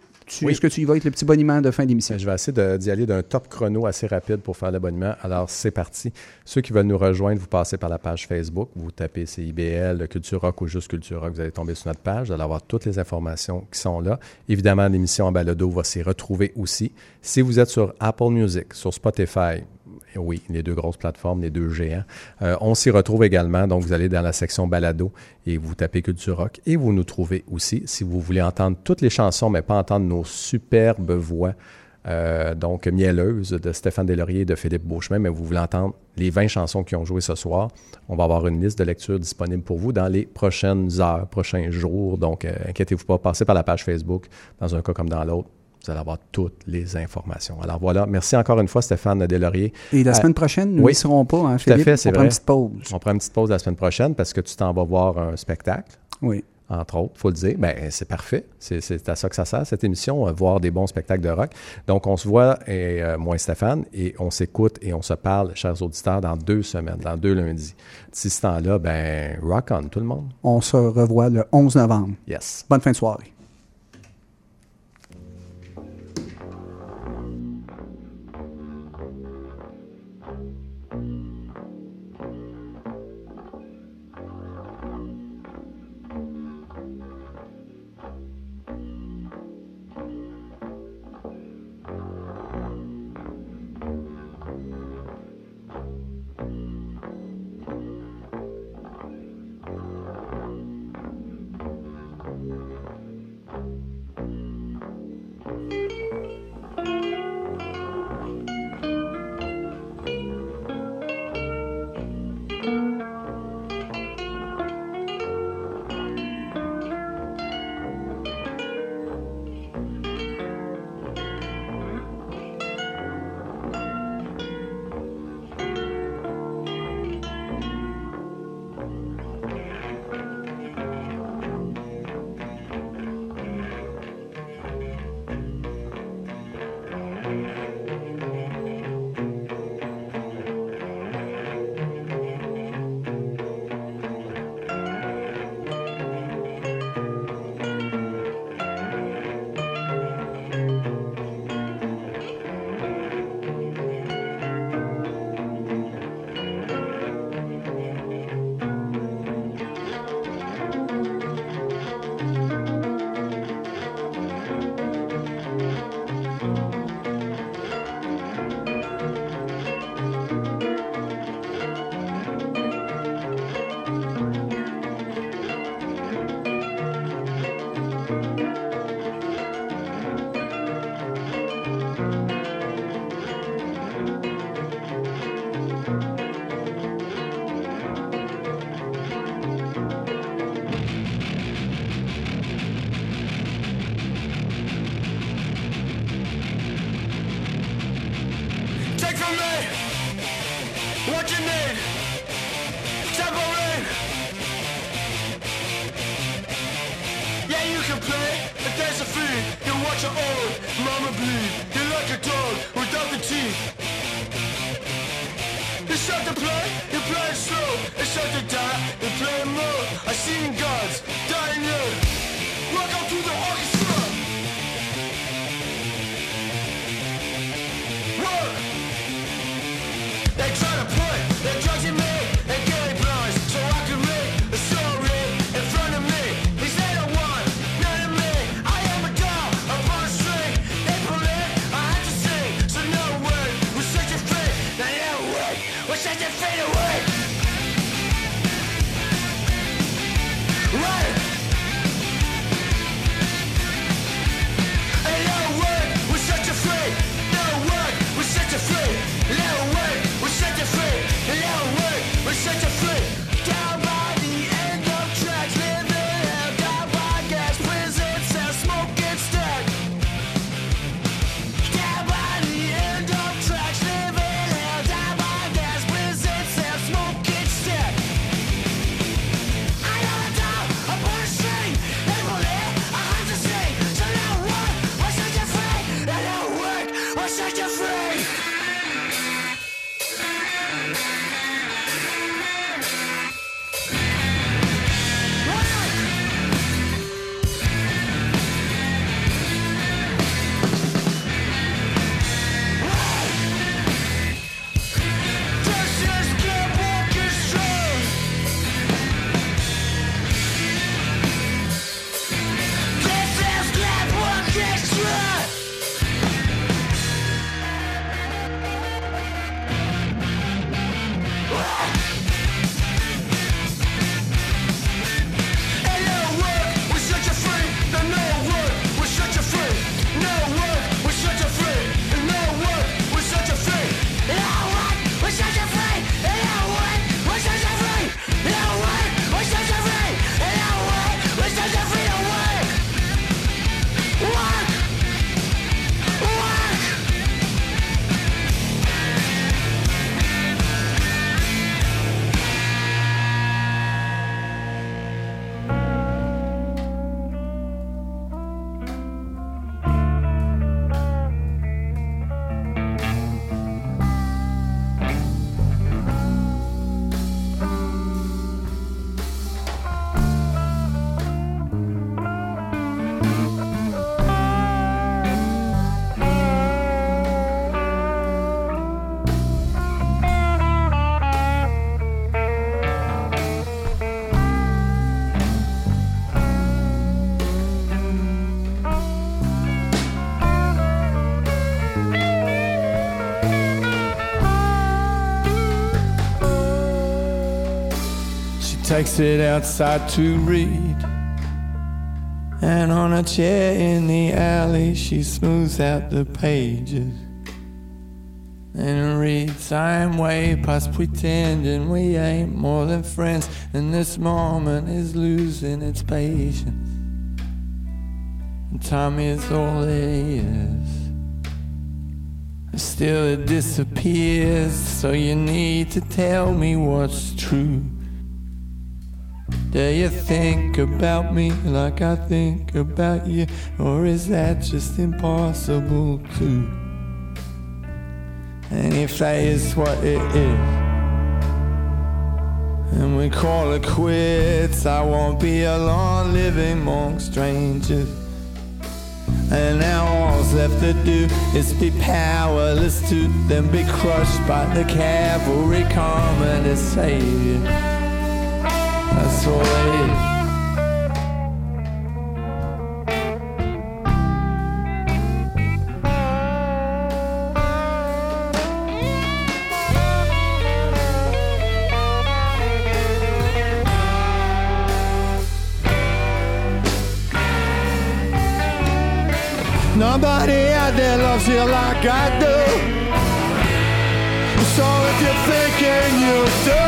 est-ce que tu y vas avec le petit boniment de fin d'émission? Je vais essayer d'y aller d'un top chrono assez rapide pour faire l'abonnement. Alors, c'est parti. Ceux qui veulent nous rejoindre, vous passez par la page Facebook. Vous tapez CIBL, Culture Rock ou juste Culture Rock. Vous allez tomber sur notre page. Vous allez avoir toutes les informations qui sont là. Évidemment, l'émission en balado va s'y retrouver aussi. Si vous êtes sur Apple Music, sur Spotify... Oui, les deux grosses plateformes, les deux géants. On s'y retrouve également. Donc, vous allez dans la section balado et vous tapez Culture Rock et vous nous trouvez aussi. Si vous voulez entendre toutes les chansons, mais pas entendre nos superbes voix, donc mielleuses de Stéphane Deslauriers et de Philippe Beauchemin, mais vous voulez entendre les 20 chansons qui ont joué ce soir, on va avoir une liste de lecture disponible pour vous dans les prochaines heures, prochains jours. Donc, inquiétez-vous pas, passez par la page Facebook, dans un cas comme dans l'autre. Vous allez avoir toutes les informations. Alors voilà, merci encore une fois Stéphane Deslauriers. Et la semaine prochaine, nous ne serons pas, hein, Philippe? Tout à fait, c'est vrai. On prend une petite pause. On prend une petite pause la semaine prochaine parce que tu t'en vas voir un spectacle. Oui. Entre autres, il faut le dire. Bien, c'est parfait. C'est à ça que ça sert, cette émission, voir des bons spectacles de rock. Donc, on se voit, et, moi et Stéphane, et on s'écoute et on se parle, chers auditeurs, dans 2 semaines, dans 2 lundis. D'ici ce temps-là, bien, rock on, tout le monde. On se revoit le 11 novembre. Yes. Bonne fin de soirée. takes it outside to read. And on a chair in the alley, she smooths out the pages and reads, I'm way past pretending we ain't more than friends, and this moment is losing its patience, and time is all it is. Still it disappears, so you need to tell me what's true. Do you think about me like I think about you, or is that just impossible too? And if that is what it is, and we call it quits, I won't be alone living among strangers. And now all's left to do is be powerless to then be crushed by the cavalry coming to save you. That's all it is. Nobody out there loves you like I do. So if you're thinking you do,